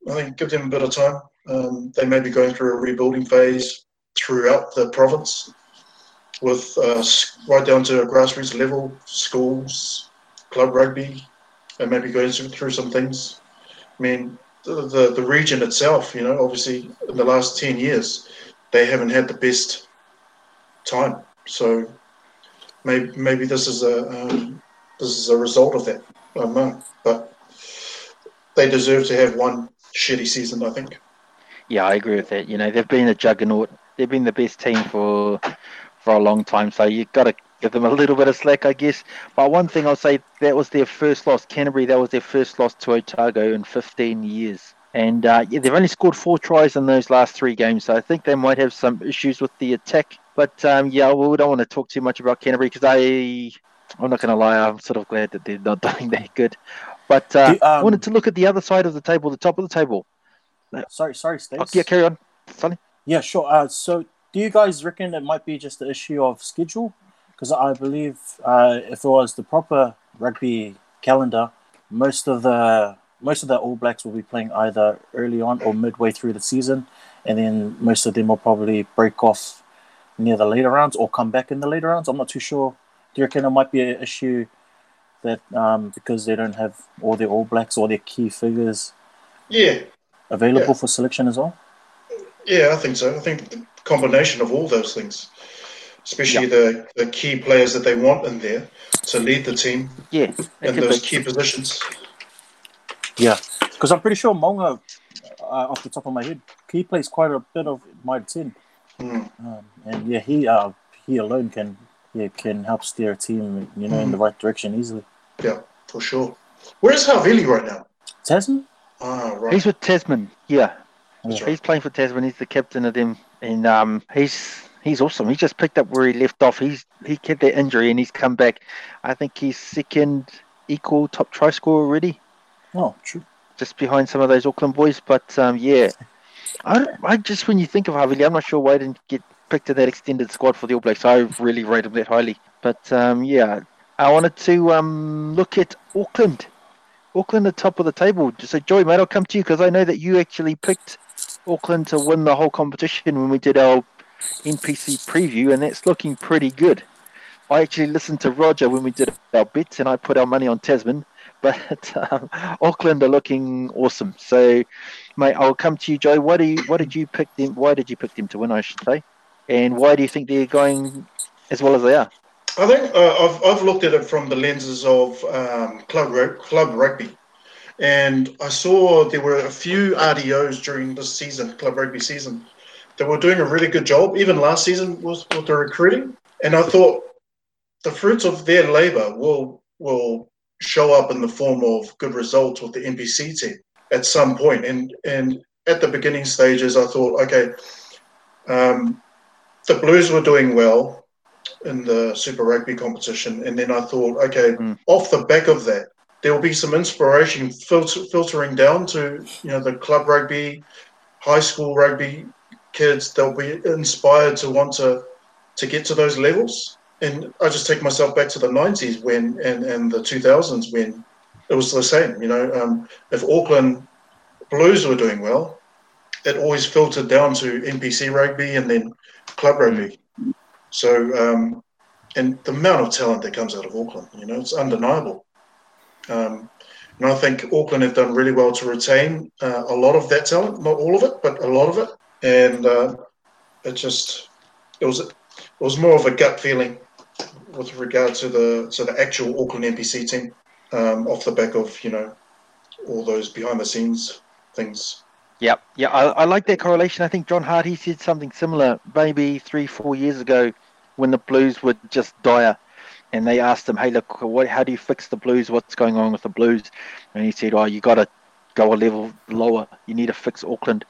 I think give them a bit of time. Um, they may be going through a rebuilding phase throughout the province with uh, right down to grassroots level, schools, club rugby, and maybe going through some things. I mean, the, the, the region itself, you know, obviously in the last ten years, they haven't had the best time. So maybe, maybe this is a um, this is a result of that. I don't know. But they deserve to have one shitty season, I think. Yeah, I agree with that. You know, they've been a juggernaut. They've been the best team for for a long time. So you've got to give them a little bit of slack, I guess. But one thing I'll say, that was their first loss. Canterbury, that was their first loss to Otago in fifteen years. And uh, yeah, they've only scored four tries in those last three games. So I think they might have some issues with the attack. But um, yeah, well, we don't want to talk too much about Canterbury because I, I'm not going to lie, I'm sort of glad that they're not doing that good. But uh, the, um, I wanted to look at the other side of the table, the top of the table. Sorry, sorry, Stace. Oh, yeah, carry on. Sorry. Yeah, sure. Uh, so do you guys reckon it might be just the issue of schedule? Because I believe uh, if it was the proper rugby calendar, most of the most of the All Blacks will be playing either early on or midway through the season, and then most of them will probably break off near the later rounds or come back in the later rounds. I'm not too sure. Do you reckon it might be an issue that um, because they don't have all their All Blacks or their key figures yeah. available yeah. for selection as well? Yeah, I think so. I think the combination of all those things, especially yeah. the, the key players that they want in there to lead the team yeah, in those key positions. Yeah, because I'm pretty sure Mo'anga, uh, off the top of my head, he plays quite a bit of Mitre ten. Mm. Um, and yeah, he uh, he alone can yeah, can help steer a team, you know, mm. in the right direction easily. Yeah, for sure. Where's Havili right now? Tasman? Oh, right. He's with Tasman, yeah. That's he's right. playing for Tasman. He's the captain of them, and um, he's he's awesome. He just picked up where he left off. He's he had that injury, and he's come back. I think he's second equal top try scorer already. Oh, true. Just behind some of those Auckland boys, but um, yeah. I, I just when you think of Havili, I'm not sure why he didn't get picked in that extended squad for the All Blacks. I really rate him that highly. But um, yeah, I wanted to um, look at Auckland. Auckland, the top of the table. So Joey, mate, I'll come to you because I know that you actually picked Auckland to win the whole competition when we did our N P C preview, and that's looking pretty good. I actually listened to Roger when we did our bets, and I put our money on Tasman. But um, Auckland are looking awesome. So, mate, I'll come to you, Joe. Why do you, why did you pick them? Why did you pick them to win, I should say? And why do you think they're going as well as they are? I think uh, I've I've looked at it from the lenses of um, club club rugby, and I saw there were a few R D Os during this season, club rugby season, that were doing a really good job. Even last season with, with the recruiting, and I thought the fruits of their labour will will. show up in the form of good results with the N P C team at some point. And and at the beginning stages, I thought, okay, um, the Blues were doing well in the Super Rugby competition, and then I thought, okay, mm. off the back of that, there will be some inspiration filter, filtering down to you know the club rugby, high school rugby kids. They'll be inspired to want to to get to those levels. And I just take myself back to the nineties when and, and the two thousands when it was the same. You know, um, if Auckland Blues were doing well, it always filtered down to N P C rugby and then club rugby. So, um, and the amount of talent that comes out of Auckland, you know, it's undeniable. Um, and I think Auckland have done really well to retain uh, a lot of that talent, not all of it, but a lot of it. And uh, it just, it was, it was more of a gut feeling with regard to the so the actual Auckland N P C team, um, off the back of you know all those behind the scenes things. Yeah, yeah, I, I like that correlation. I think John Hardy said something similar maybe three, four years ago when the Blues were just dire, and they asked him, "Hey, look, what, how do you fix the Blues? What's going on with the Blues?" And he said, "Oh, you got to go a level lower. You need to fix Auckland."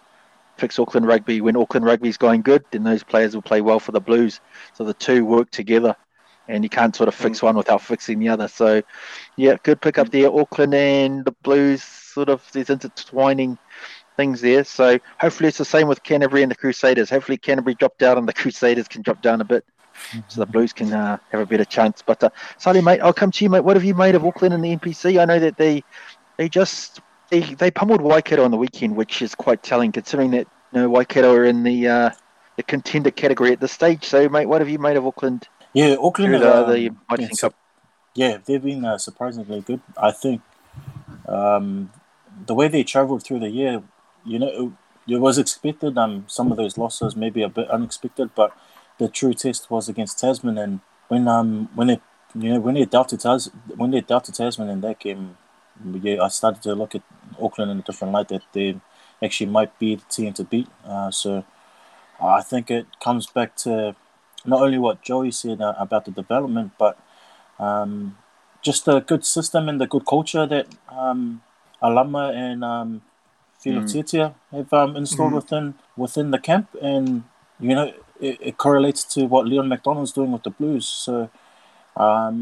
Fix Auckland rugby. When Auckland rugby is going good, then those players will play well for the Blues. So the two work together, and you can't sort of fix one without fixing the other. So, yeah, good pick up there. Auckland and the Blues, sort of there's intertwining things there. So hopefully it's the same with Canterbury and the Crusaders. Hopefully Canterbury dropped out and the Crusaders can drop down a bit. so the Blues can uh, have a better chance. But uh, sorry, mate, I'll come to you, mate. What have you made of Auckland and the N P C? I know that they they just they, they pummeled Waikato on the weekend, which is quite telling considering that you know, Waikato are in the uh, the contender category at this stage. So, mate, what have you made of Auckland? Yeah, Auckland through the, um, the Mitre ten Cup. Yeah, they've been uh, surprisingly good. I think um, the way they travelled through the year, you know, it, it was expected. Um, some of those losses maybe a bit unexpected, but the true test was against Tasman. And when um when they you know when they doubted Tas when they doubted Tasman in that game, yeah, I started to look at Auckland in a different light, that they actually might be the team to beat. Uh, so I think it comes back to not only what Joey said uh, about the development, but Um, just a good system and the good culture that um, Alama and um, Filotetia mm. have um, installed mm. within within the camp, and you know it, it correlates to what Leon McDonald's doing with the Blues. So, um,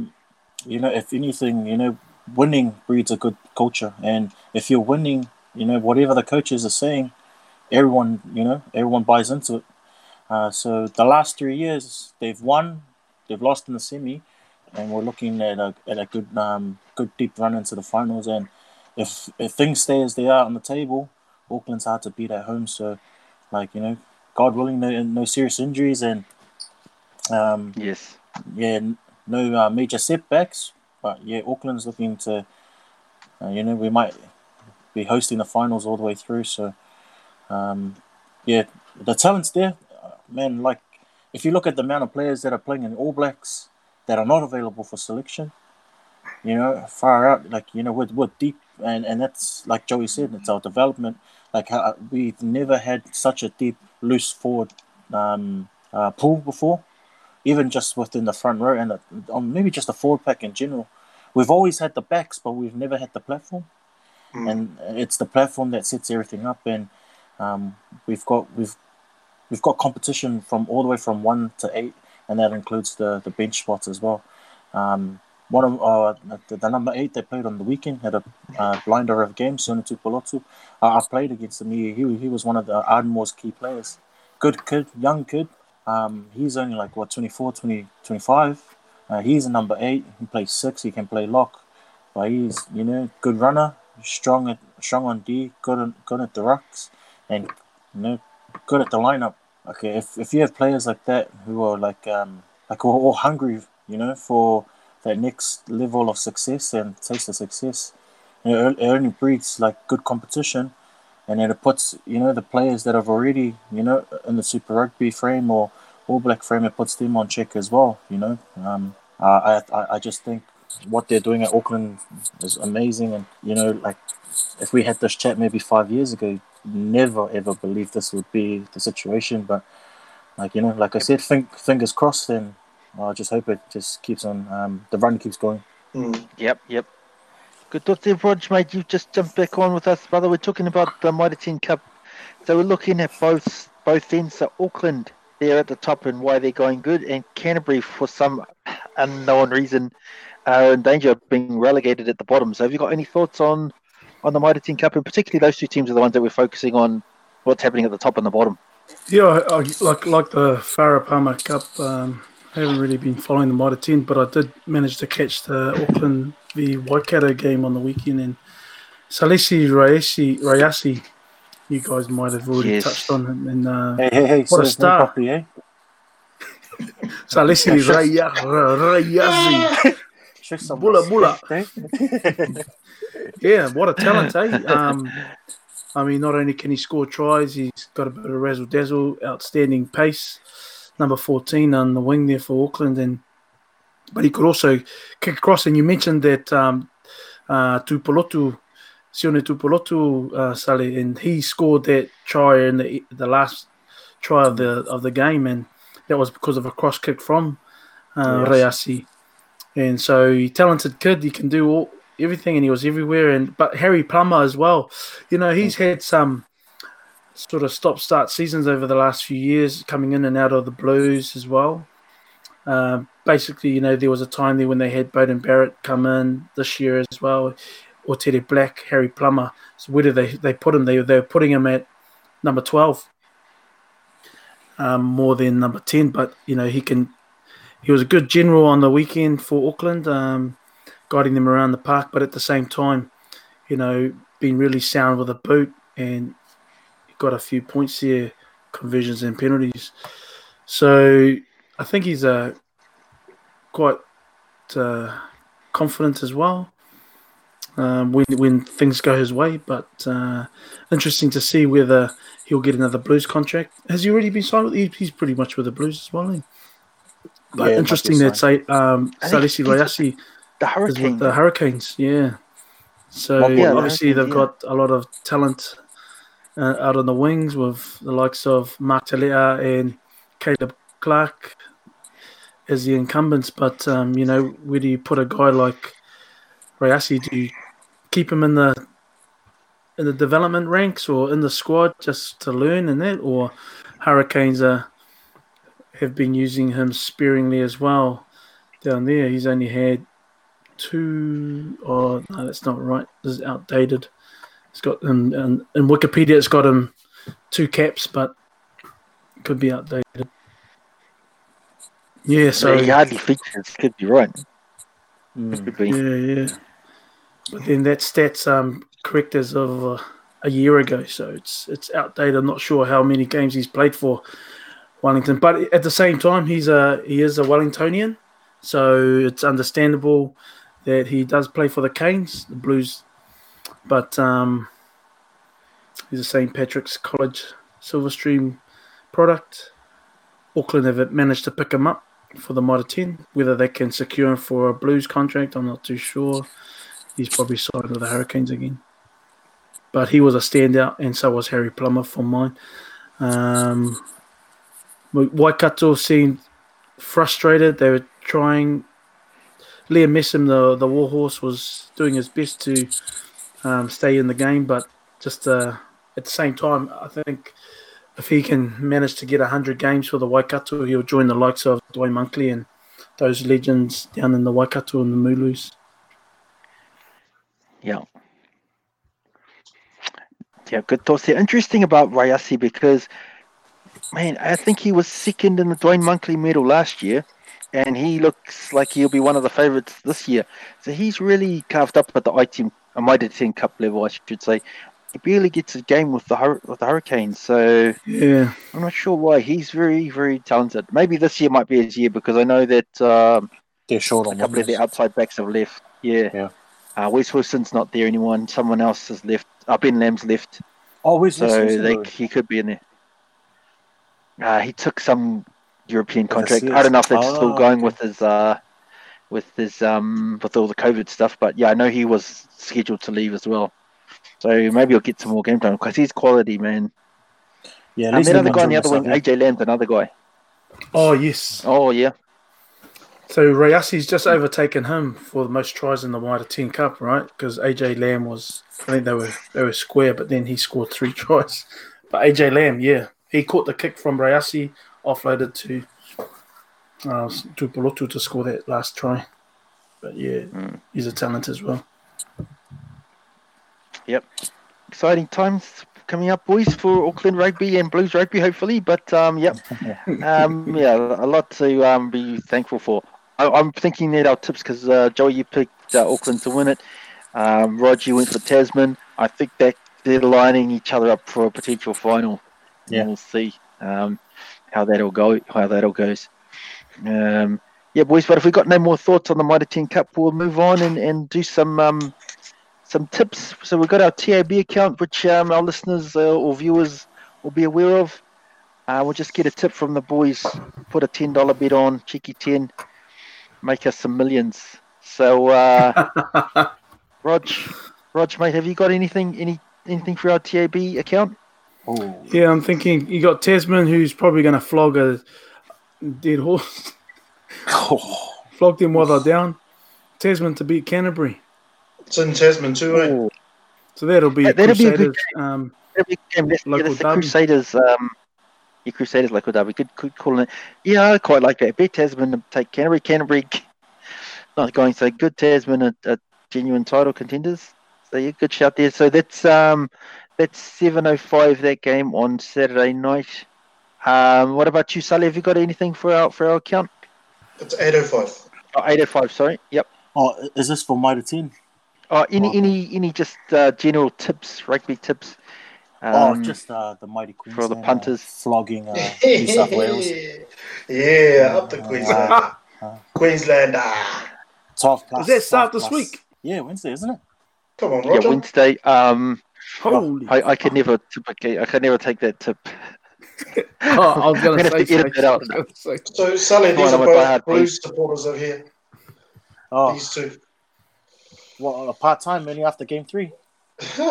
you know, if anything, you know, winning breeds a good culture, and if you're winning, you know, whatever the coaches are saying, everyone, you know, everyone buys into it. Uh, so the last three years, they've won, they've lost in the semi. And we're looking at a at a good um good deep run into the finals. And if if things stay as they are on the table, Auckland's hard to beat at home. So, like you know, God willing, no no serious injuries and um yes yeah no uh, major setbacks. But yeah, Auckland's looking to uh, you know we might be hosting the finals all the way through. So um yeah, the talent's there, man. Like if you look at the amount of players that are playing in All Blacks that are not available for selection, you know, far out, like, you know, we're, we're deep, and, and that's, like Joey said, it's our development, like, how, we've never had such a deep, loose forward um, uh, pool before, even just within the front row, and the, um, maybe just the forward pack in general. We've always had the backs, but we've never had the platform, mm. and it's the platform that sets everything up, and um, we've got, we've, we've got competition from all the way from one to eight, and that includes the, the bench spots as well. Um, one of uh, the, the number eight they played on the weekend had a uh, blinder of a game, Satutu Polotu. Uh, I played against him. He, he, he was one of the Ardmore's key players. Good kid, young kid. Um, he's only like, what, twenty-four, twenty, twenty-five. Uh, he's a number eight. He plays six. He can play lock. But he's, you know, good runner, strong at, strong on D, good, on, good at the rucks, and, you know, good at the lineup. Okay, if if you have players like that who are like um like who are all hungry, you know, for that next level of success and taste of success, you know, it only breeds like good competition, and then it puts you know the players that have already you know in the Super Rugby frame or All Black frame, it puts them on check as well. You know, um, I I I just think what they're doing at Auckland is amazing, and you know, like if we had this chat maybe five years ago, never ever believed this would be the situation, but like you know, like I said, think, fingers crossed, and I just hope it just keeps on. Um, the run keeps going. Mm. Yep, yep. Good talk there, Rog, mate. You've just jumped back on with us, brother. We're talking about the Mitre ten Cup, so we're looking at both both ends. So Auckland, they're at the top, and why they're going good, and Canterbury, for some unknown reason, are in danger of being relegated at the bottom. So, have you got any thoughts on? on the Mitre ten Cup, and particularly those two teams are the ones that we're focusing on what's happening at the top and the bottom. Yeah, I, I, like like the Farah Palmer Cup, um, I haven't really been following the Mitre ten, but I did manage to catch the Auckland v Waikato game on the weekend, and Salesi Rayasi, you guys might have already yes. touched on him. And, uh, hey, hey, hey, what so a star. Puppy, eh? Salesi Rayasi. Bula, bula. Yeah, what a talent, eh? Um, I mean, not only can he score tries, he's got a bit of razzle-dazzle, outstanding pace, number fourteen on the wing there for Auckland. And but he could also kick across. And you mentioned that um, uh, Tupolotu, Sione Tupolotu, uh, Sale, and he scored that try in the the last try of the of the game, and that was because of a cross kick from uh, yes. Rayasi. And so, he talented kid, he can do all, everything, and he was everywhere. And but Harry Plummer as well, you know, he's had some sort of stop-start seasons over the last few years, coming in and out of the Blues as well. Uh, basically, you know, there was a time there when they had Bowden Barrett come in this year as well, or Tere Black, Harry Plummer. So where did they they put him? They they were putting him at number twelve, um, more than number ten. But you know, he can. he was a good general on the weekend for Auckland, um, guiding them around the park, but at the same time, you know, being really sound with a boot, and got a few points there, conversions and penalties. So I think he's uh, quite uh, confident as well um, when when things go his way. But uh, interesting to see whether he'll get another Blues contract. Has he already been signed? With, he's pretty much with the Blues as well. Isn't he? But yeah, interesting that say um, Salesi Rayasi is with the Hurricanes. Yeah. So well, yeah, obviously they've yeah. got a lot of talent uh, out on the wings with the likes of Mark Telea and Caleb Clark as the incumbents. But, um, you know, where do you put a guy like Rayasi? Do you keep him in the in the development ranks or in the squad just to learn and that? Or Hurricanes are, have been using him sparingly as well down there. He's only had Two oh no, that's not right. This is outdated. It's got him um, in Wikipedia. It's got him two caps, but it could be outdated. Yeah, so he hardly features. Could be right. Mm. Could be. Yeah, yeah. But then that stat's um correct as of uh, a year ago, so it's it's outdated. I'm not sure how many games he's played for Wellington, but at the same time, he's a he is a Wellingtonian, so it's understandable that he does play for the Canes, the Blues, but um, he's a Saint Patrick's College Silverstream product. Auckland have managed to pick him up for the Mitre ten. Whether they can secure him for a Blues contract, I'm not too sure. He's probably signed with the Hurricanes again. But he was a standout, and so was Harry Plummer for mine. Um, Waikato seemed frustrated. They were trying. Liam Messam, the the warhorse, was doing his best to um, stay in the game, but just uh, at the same time, I think if he can manage to get one hundred games for the Waikato, he'll join the likes of Dwayne Monkley and those legends down in the Waikato and the Mooloos. Yeah. Yeah, good thoughts there. Interesting about Rayasi because, man, I think he was second in the Dwayne Monkley medal last year. And he looks like he'll be one of the favourites this year. So he's really carved up at the I T M, a Mitre ten Cup level, I should say. He barely gets a game with the with the Hurricanes. So yeah, I'm not sure why. He's very, very talented. Maybe this year might be his year because I know that um, they're short on a couple of the outside backs have left. Yeah. yeah. Uh, Wes Wilson's not there anymore. And someone else has left. Uh, Ben Lamb's left. Oh, Wes Wilson. So they, he could be in there. Uh, he took some European contract. Yes, yes. I don't know if that's oh, still going okay. with his, uh, with his, um, with all the COVID stuff. But yeah, I know he was scheduled to leave as well. So maybe he'll get some more game time because he's quality, man. Yeah, and um, that other guy on the other wing, A J Lamb's another guy. Oh yes. Oh yeah. So Rayasi's just overtaken him for the most tries in the Mitre ten Cup, right? Because A J Lamb was, I think they were they were square, but then he scored three tries. But A J Lamb, yeah, he caught the kick from Rayasi, offloaded to uh, Tupolotu to score that last try. But yeah, mm. he's a talent as well. Yep. Exciting times coming up, boys, for Auckland Rugby and Blues Rugby, hopefully. But um, yep, um, yeah, a lot to um, be thankful for. I- I'm thinking that our tips, because uh, Joey, you picked uh, Auckland to win it. Um, Rog, you went for Tasman. I think that they're lining each other up for a potential final. Yeah. And we'll see. Um, How that all go, how that all goes, um, yeah, boys. But if we've got no more thoughts on the Mitre ten Cup, we'll move on and, and do some um, some tips. So we've got our T A B account, which um, our listeners uh, or viewers will be aware of. Uh, we'll just get a tip from the boys. Put a ten dollar bet on, cheeky ten, make us some millions. So, uh, Rog, Rog, mate, have you got anything, any anything for our T A B account? Oh. Yeah, I'm thinking you got Tasman, who's probably going to flog a dead horse. oh. Flog them while they're down. Tasman to beat Canterbury. It's in Tasman too, oh. eh? So that'll be that, that'll Crusaders. Be a good game. Um, that'll be a game. That's, local that's the derby. Crusaders. Um, yeah, Crusaders local derby. Good, good calling it. Yeah, I quite like that. Bet Tasman to take Canterbury. Canterbury not going so good. Tasman are, are genuine title contenders. So yeah, good shout there. So that's um. That's seven oh five, that game on Saturday night. Um, what about you, Sully? Have you got anything for our for our account? It's eight oh five. Oh, eight oh five, sorry. Yep. Oh, is this for Mitre ten? Oh, any, oh. any, any, just uh, general tips, rugby tips. Um, oh, just uh, the mighty Queensland for the punters uh, flogging uh, New South Wales. Yeah, uh, up to Queensland. Uh, uh, Queensland. Ah. Tough plus. Is that start this week? Yeah, Wednesday, isn't it? Come on, Roger. Yeah, Wednesday. Um, Holy I, I could never typically. I could never take that tip. oh, I was going to say. Edit that out. So, Sully, these are both Blues supporters over here. Oh. These two. Well, part time, only after game three. no,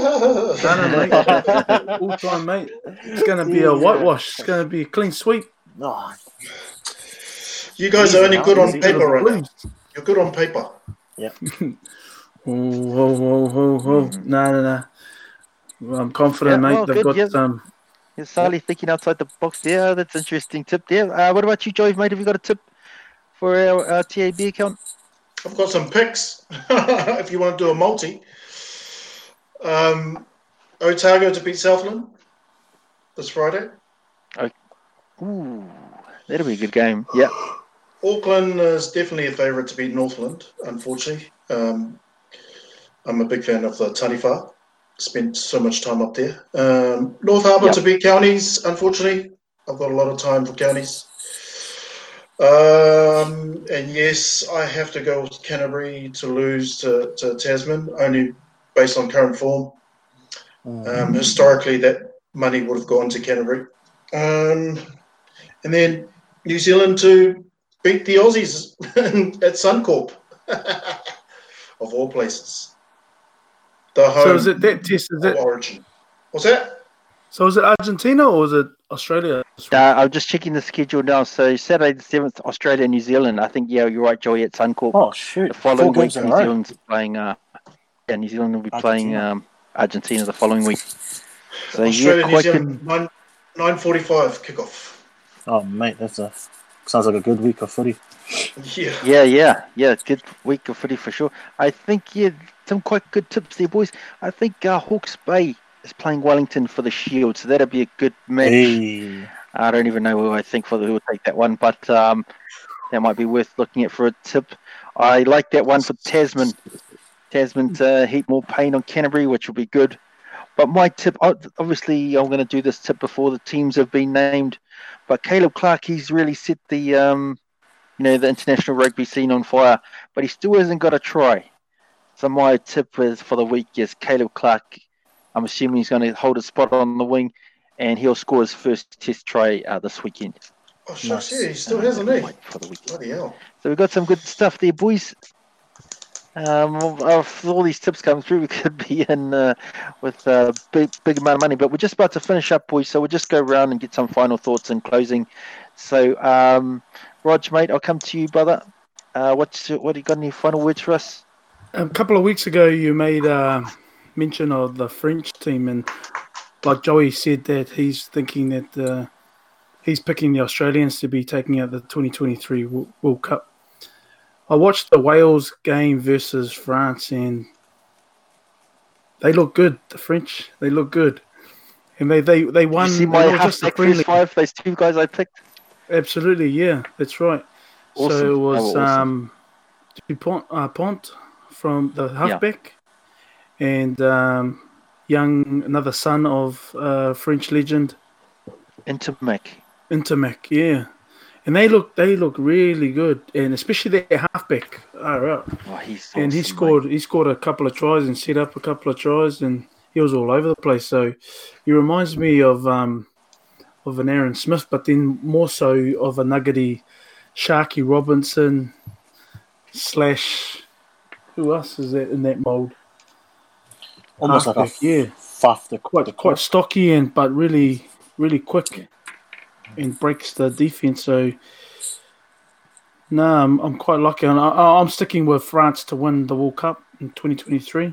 no, mate. All time, mate. It's going to be yeah. a whitewash. It's going to be a clean sweep. Oh. You guys are only good on paper right now. You're good on paper. Yeah. oh, oh, oh, oh. No, no, no. I'm confident, yeah, mate. Well, They've good, got yeah. um. Yeah, Sally thinking outside the box there. Yeah, that's an interesting tip there. Yeah. Uh, what about you, Joey, mate? Have you got a tip for our, our T A B account? I've got some picks. if you want to do a multi, um, Otago to beat Southland this Friday. Oh, ooh, that'll be a good game. Yeah. Auckland is definitely a favourite to beat Northland. Unfortunately, um, I'm a big fan of the Taniwha. Spent so much time up there. Um, North Harbour yep. to beat Counties. Unfortunately, I've got a lot of time for Counties. Um, and yes, I have to go with Canterbury to lose to, to Tasman, only based on current form. Mm. Um, historically, that money would have gone to Canterbury. Um, and then New Zealand to beat the Aussies at Suncorp, of all places. The home so is it that test? Is it origin? What's that? So is it Argentina or is it Australia? Uh, I'm just checking the schedule now. So Saturday the seventh, Australia, New Zealand. I think yeah, you're right, Joey, at Suncorp. Oh shoot! The following Four week, New right. Zealand's playing. Uh, yeah, New Zealand will be Argentina. playing um, Argentina the following week. So Australia, yeah, New Zealand, good... nine nine forty-five kickoff. Oh mate, that's a sounds like a good week of footy. Yeah, yeah, yeah, yeah. Good week of footy for sure. I think yeah, some quite good tips there, boys. I think uh, Hawke's Bay is playing Wellington for the Shield, so that'll be a good match. Hey. I don't even know who I think for the, who will take that one, but um, that might be worth looking at for a tip. I like that one for Tasman. Tasman to heap more pain on Canterbury, which will be good. But my tip, obviously, I'm going to do this tip before the teams have been named. But Caleb Clark, he's really set the um, you know, the international rugby scene on fire, but he still hasn't got a try. So my tip is for the week is Caleb Clark. I'm assuming he's going to hold his spot on the wing, and he'll score his first test try uh, this weekend. Oh, shucks, nice. Yeah, he still hasn't, he? Bloody hell. So we've got some good stuff there, boys. Um, if all these tips come through, we could be in uh, with a big, big amount of money. But we're just about to finish up, boys, so we'll just go around and get some final thoughts in closing. So, um, Rog, mate, I'll come to you, brother. Uh, what's, what do you got any final words for us? A couple of weeks ago, you made... Uh... mention of the French team, and like Joey said, that he's thinking that uh, he's picking the Australians to be taking out the twenty twenty-three World Cup. I watched the Wales game versus France, and they look good. The French, they look good, and they they they won. You see my halfback first five, those two guys I picked. Absolutely, yeah, that's right. Awesome. So it was oh, awesome. um, Dupont uh, Pont from the halfback. Yeah. And um, young, another son of uh, French legend, Intermac. Intermac, yeah. And they look, they look really good, and especially their halfback. All right. Oh, he's awesome, and he scored, mate. He scored a couple of tries and set up a couple of tries, and he was all over the place. So he reminds me of um, of an Aaron Smith, but then more so of a nuggety Sharky Robinson slash. Who else is that in that mould? Almost halfback, like a yeah, faff. They're quite, they're quite stocky and but really, really quick, and breaks the defense. So, no, nah, I'm, I'm quite lucky, and I, I'm sticking with France to win the World Cup in twenty twenty-three.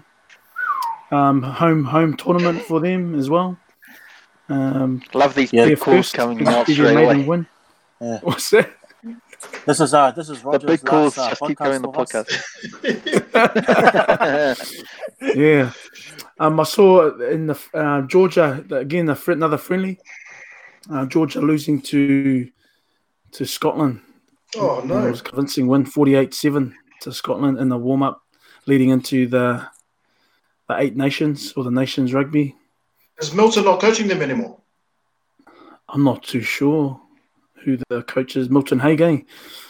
Um, home home tournament for them as well. Um, Love these big calls coming out straight away. Yeah. What's that? This is uh, this is Roger's the big calls. Last, uh, just keep going the podcast. yeah, um, I saw in the uh, Georgia again the, another friendly. Uh, Georgia losing to to Scotland Oh, no. It was a convincing win, forty-eight seven to Scotland in the warm-up leading into the the Eight Nations or the Nations Rugby. Is Milton not coaching them anymore? I'm not too sure who the coach is. Milton Hague, eh?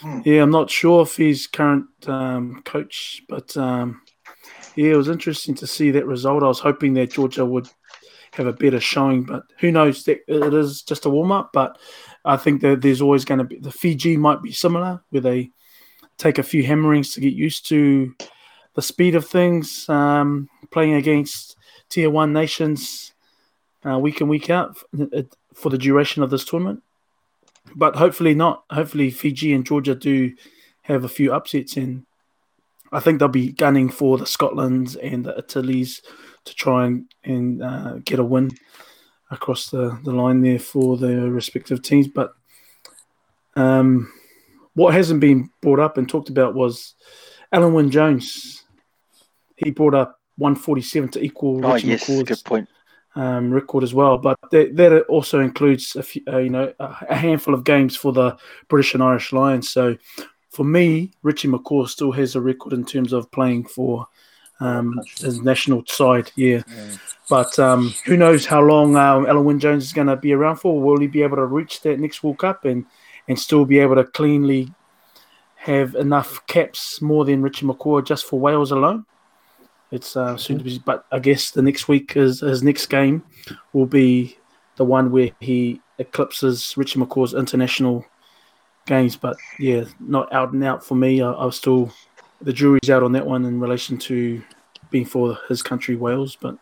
Hmm. Yeah, I'm not sure if he's current um, coach, but um, yeah, it was interesting to see that result. I was hoping that Georgia would have a better showing, but who knows? That it is just a warm-up, but I think that there's always going to be – the Fiji might be similar, where they take a few hammerings to get used to the speed of things, um, playing against Tier one nations uh, week in, week out for the duration of this tournament. But hopefully not. Hopefully Fiji and Georgia do have a few upsets, and I think they'll be gunning for the Scotlands and the Italies to try and, and uh, get a win across the, the line there for their respective teams. But um, what hasn't been brought up and talked about was Alan Wynne Jones. He brought up one forty-seven to equal oh, Richie yes, McCaw's good point. Um, record as well. But that, that also includes a few, uh, you know, a handful of games for the British and Irish Lions. So for me, Richie McCaw still has a record in terms of playing for Um, his national side, yeah. yeah. But um, who knows how long um, Alan Wynne Jones is going to be around for? Will he be able to reach that next World Cup and, and still be able to cleanly have enough caps more than Richie McCaw just for Wales alone? It's uh, soon to be, but I guess the next week is his next game will be the one where he eclipses Richie McCaw's international games. But yeah, not out and out for me. I, I was still. The jury's out on that one in relation to being for his country, Wales, but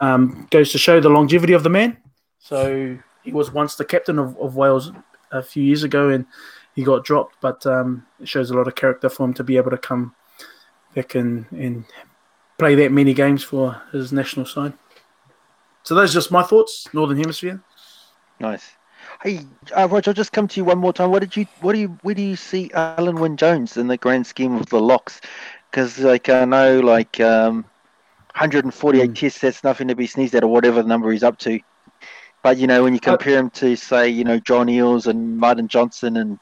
um, goes to show the longevity of the man. So he was once the captain of, of Wales a few years ago, and he got dropped, but um, it shows a lot of character for him to be able to come back and, and play that many games for his national side. So those are just my thoughts, Northern Hemisphere. Nice. Hey, uh, Rog, I'll just come to you one more time. What did you, what do you, where do you see Alan Wynne Jones in the grand scheme of the locks? Because, like, I know, like, um, one forty-eight mm. tests, that's nothing to be sneezed at, or whatever the number he's up to. But, you know, when you compare him to, say, you know, John Eales and Martin Johnson and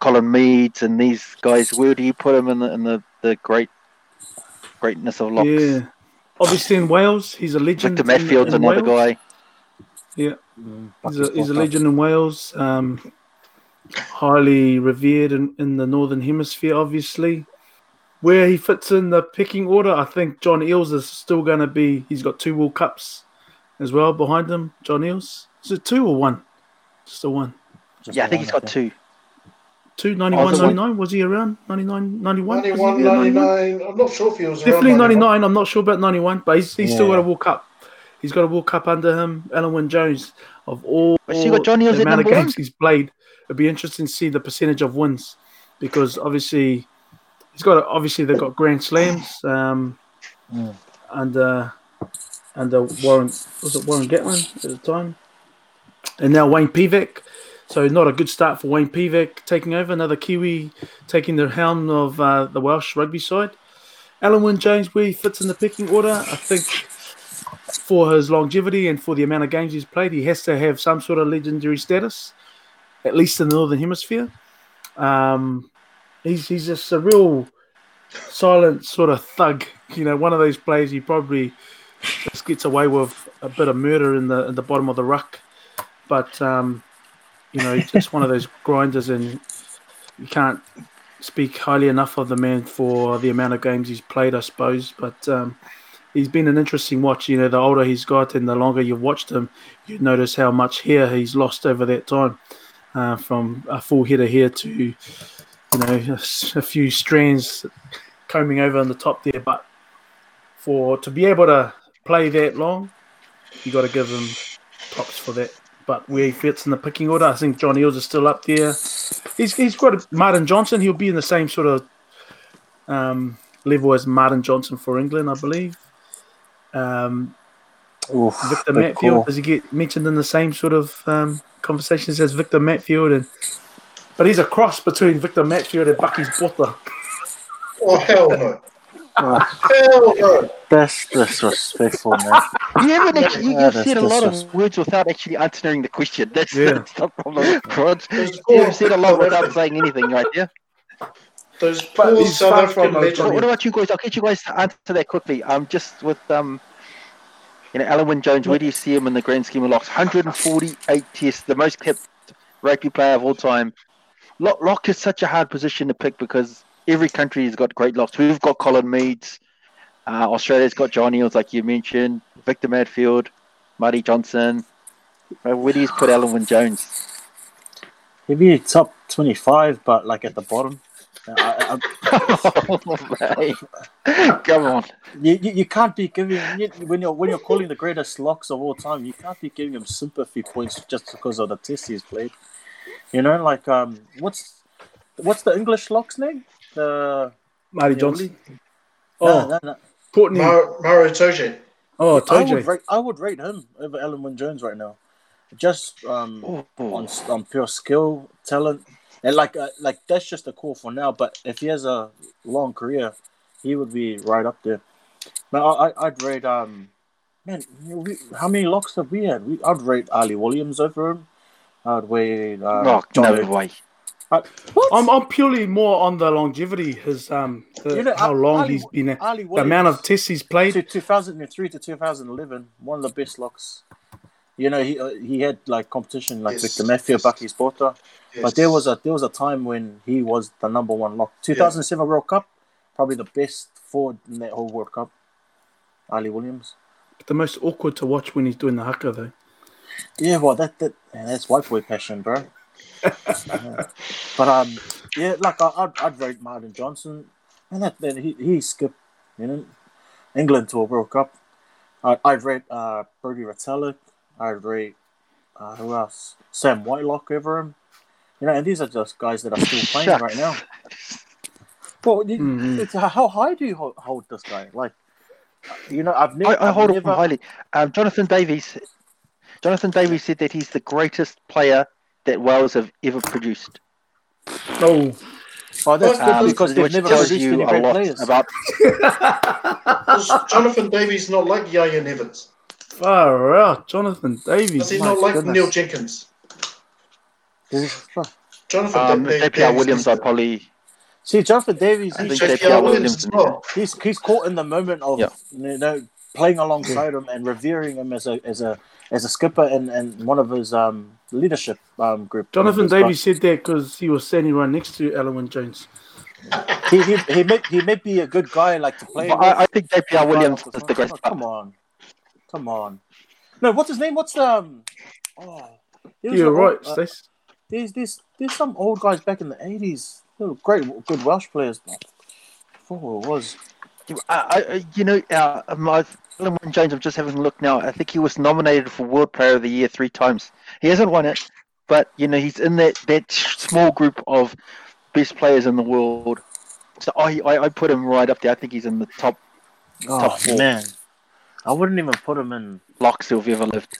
Colin Meads and these guys, where do you put him in the, in the, the great greatness of locks? Yeah. Obviously, in Wales, he's a legend. Victor Matfield's another guy. Yeah, he's a, he's a legend in Wales, um, highly revered in, in the Northern Hemisphere, obviously. Where he fits in the pecking order, I think John Eales is still going to be, he's got two World Cups as well behind him, John Eales. Is it two or one? Just a one. Just yeah, a I think one, he's got two. Two, ninety-one, oh, ninety-nine, was he around? ninety-nine, ninety-one? ninety-one, yeah, ninety-nine, I'm not sure if he was Definitely around. Definitely ninety-nine, I'm not sure about ninety-one, but he's, he's yeah. still got a World Cup. He's got a World Cup under him. Alan Wynne Jones, of all so got Johnny the amount of games one? he's played, it'd be interesting to see the percentage of wins, because obviously he's got. Obviously, they've got Grand Slams um, mm. under under Warren. Was it Warren Gatlin at the time? And now Wayne Pivac. So not a good start for Wayne Pivac taking over. Another Kiwi taking the helm of uh, the Welsh rugby side. Alan Wynne Jones, where he fits in the pecking order, I think. For his longevity and for the amount of games he's played, he has to have some sort of legendary status, at least in the Northern Hemisphere. Um, he's he's just a real silent sort of thug, you know, one of those players he probably just gets away with a bit of murder in the in the bottom of the ruck. But um, you know, he's just one of those grinders, and you can't speak highly enough of the man for the amount of games he's played, I suppose. But um, he's been an interesting watch. You know, the older he's got and the longer you've watched him, you notice how much hair he's lost over that time, uh, from a full head of hair to, you know, a few strands combing over on the top there. But for to be able to play that long, you got to give him props for that. But where he fits in the picking order, I think John Eales is still up there. He's he's got a, Martin Johnson. He'll be in the same sort of um, level as Martin Johnson for England, I believe. Um, Oof, Victor Matfield, call. Does he get mentioned in the same sort of um, conversations as Victor Matfield? And but he's a cross between Victor Matfield and Bucky's Butler. Oh hell no! Oh, that's disrespectful, man. Yeah, but actually, you just oh, said a lot of words without actually answering the question. That's, yeah. that's the problem, Rod. You've said a lot without saying anything right there. Those poor Southern from Legend. What about you guys? I'll get you guys to answer that quickly. I'm um, just with um, you know, Alwyn Jones. Where do you see him in the grand scheme of locks? one hundred forty-eight tests, the most kept rugby player of all time. Lock, lock is such a hard position to pick because every country has got great locks. We've got Colin Meads. Uh, Australia's got John Eales, like you mentioned. Victor Madfield, Marty Johnson. Where do you put Alwyn Jones? He'd be top twenty-five, but like at the bottom. I, I, oh, come on! You, you you can't be giving you, when you're when you're calling the greatest locks of all time. You can't be giving him sympathy points just because of the test he's played. You know, like um, what's what's the English locks name? The Marty Johnson. Oh, no, no, no. Courtney Mauro Mar- Toje. Oh, Toje. I would rate, I would rate him over Alwyn Jones right now, just um oh, oh. on on pure skill, talent. And like, uh, like that's just a call for now. But if he has a long career, he would be right up there. But I, I, I'd rate, um, man, we, how many locks have we had? We, I'd rate Ali Williams over him. I'd rate. Uh, no, no way. I, what? I'm, I'm purely more on the longevity. His, um, the, you know, how long Ali, he's been, Ali Williams, the amount of tests he's played. two thousand three to two thousand eleven, one of the best locks. You know, he uh, he had like competition like yes. Victor Matthew, yes. Bucky Sporter. Yes. But there was a there was a time when he was the number one lock. two thousand seven yeah. World Cup, probably the best forward in that whole World Cup. Ali Williams. But the most awkward to watch when he's doing the haka though. Yeah, well that that man, that's white boy passion, bro. yeah. But um, yeah, like I, I'd I'd rate Martin Johnson, and that then he he skipped, you know, England to a World Cup. I I'd rate uh Brody Retallick. I'd rate uh, who else? Sam Whitelock over him. You know, and these are just guys that are still playing Shucks. right now. Well, mm-hmm. it's, how high do you hold, hold this guy? Like, you know, I've never. I, I hold never... him highly. Um, Jonathan Davies. Jonathan Davies said that he's the greatest player that Wales have ever produced. Oh. Oh, that's uh, the because they've never produced you any a lot players. About. Jonathan Davies not like Yaya Nevins. Far out, Jonathan Davies. Does he not like goodness. Neil Jenkins? Jonathan um, Davies. J P R Williams, I probably. See, Jonathan Davies, he's, Williams, Williams he's, he's caught in the moment of yeah. you know playing alongside him and revering him as a as a as a skipper and, and one of his um leadership um group. Jonathan Davies said that because he was standing right next to Alwyn Jones. he he he may, he may be a good guy like to play. But with. I, I think J P R Williams is the greatest. Oh, come on. Come on. No, what's his name? What's um oh you're right, old, uh, there's there's there's some old guys back in the eighties. Great good Welsh players, but oh, it was I, I you know uh my Alwyn Jones, I'm just having a look now. I think he was nominated for World Player of the Year three times. He hasn't won it, but you know, he's in that, that small group of best players in the world. So I, I, I put him right up there. I think he's in the top oh, top four. Man. I wouldn't even put him in locks if you've ever lived.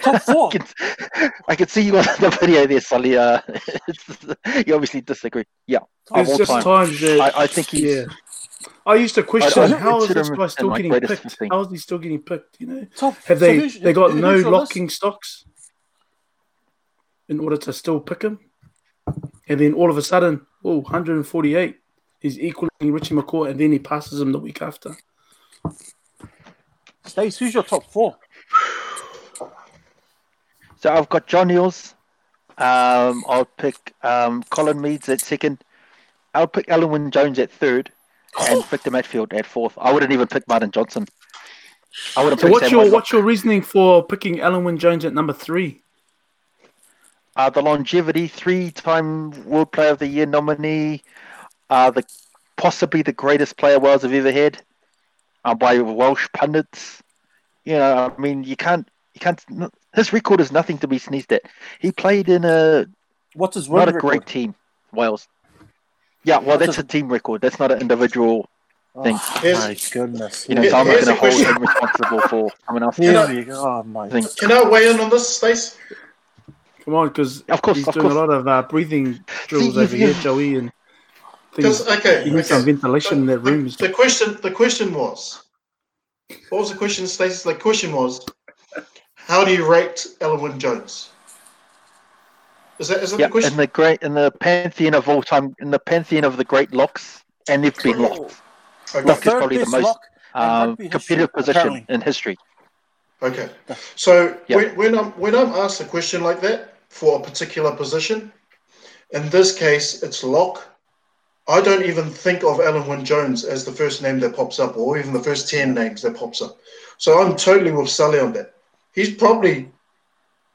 Top four. I, can, I can see you on the video there, Sully. Uh, you obviously disagree. Yeah. It's just time. times that... I, I think he's... Yeah. I used to question, I, I how is this guy still getting picked? Thing. How is he still getting picked? You know, Top, Have so they, they got no locking list? stocks in order to still pick him? And then all of a sudden, oh, one hundred forty-eight. He's equaling Richie McCaw, and then he passes him the week after. Stace, who's your top four? So I've got John Eales. Um, I'll pick um, Colin Meads at second. I'll pick Alwyn Jones at third, and Victor Matfield at fourth. I wouldn't even pick Martin Johnson. I wouldn't. So pick what's Sam your Whitelock. What's your reasoning for picking Alwyn Jones at number three? Uh, the longevity, three-time World Player of the Year nominee, uh, the possibly the greatest player Wales have ever had. Uh, by Welsh pundits, you know, I mean, you can't, you can't. No, his record is nothing to be sneezed at. He played in a what's his not a record? Great team, Wales. Yeah, well, what's that's his... a team record. That's not an individual oh, thing. My goodness, you know, so I'm not going to hold him responsible for someone else. Can I, oh my! Thing. Can I weigh in on this, Stace? Come on, because of course he's of doing course. a lot of uh, breathing drills See, over yeah. here, Joey, and Because okay, you need okay. some ventilation the, in that room. The, the question, the question was, what was the question, Stacy? The question was, how do you rate Elwyn Jones? Is that is that yep, the question? In the great, in the pantheon of all time, in the pantheon of the great locks, and they've been locked. Okay. Lock is probably the most um, competitive position apparently. in history. Okay, so yep. when, when I'm when I'm asked a question like that for a particular position, in this case it's lock. I don't even think of Elwyn Jones as the first name that pops up, or even the first ten names that pops up. So I'm totally with Sully on that. He's probably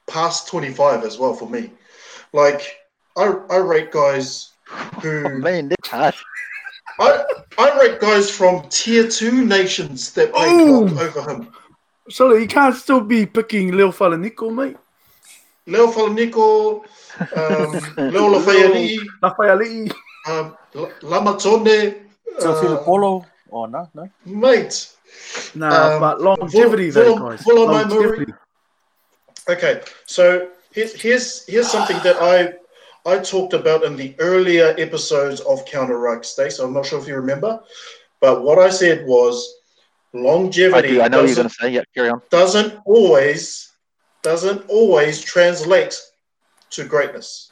past twenty-five as well for me. Like I, I rate guys who oh, man, that's hard. I I rate guys from tier two nations that played oh. over him. Sully, you can't still be picking Leo Falaniko, mate. Leo Falaniko, um, Leo Lafayette, Lafayette. Um, Lamatone, Tofila uh, Polo, oh no, no, mate, no, nah, um, but longevity, though, guys. Longevity. Okay, so here's here's here's something that I I talked about in the earlier episodes of Counter Ruck, Stace. I'm not sure if you remember, but what I said was longevity. I, do. I know you're going to say, yeah, carry on. Doesn't always doesn't always translate to greatness.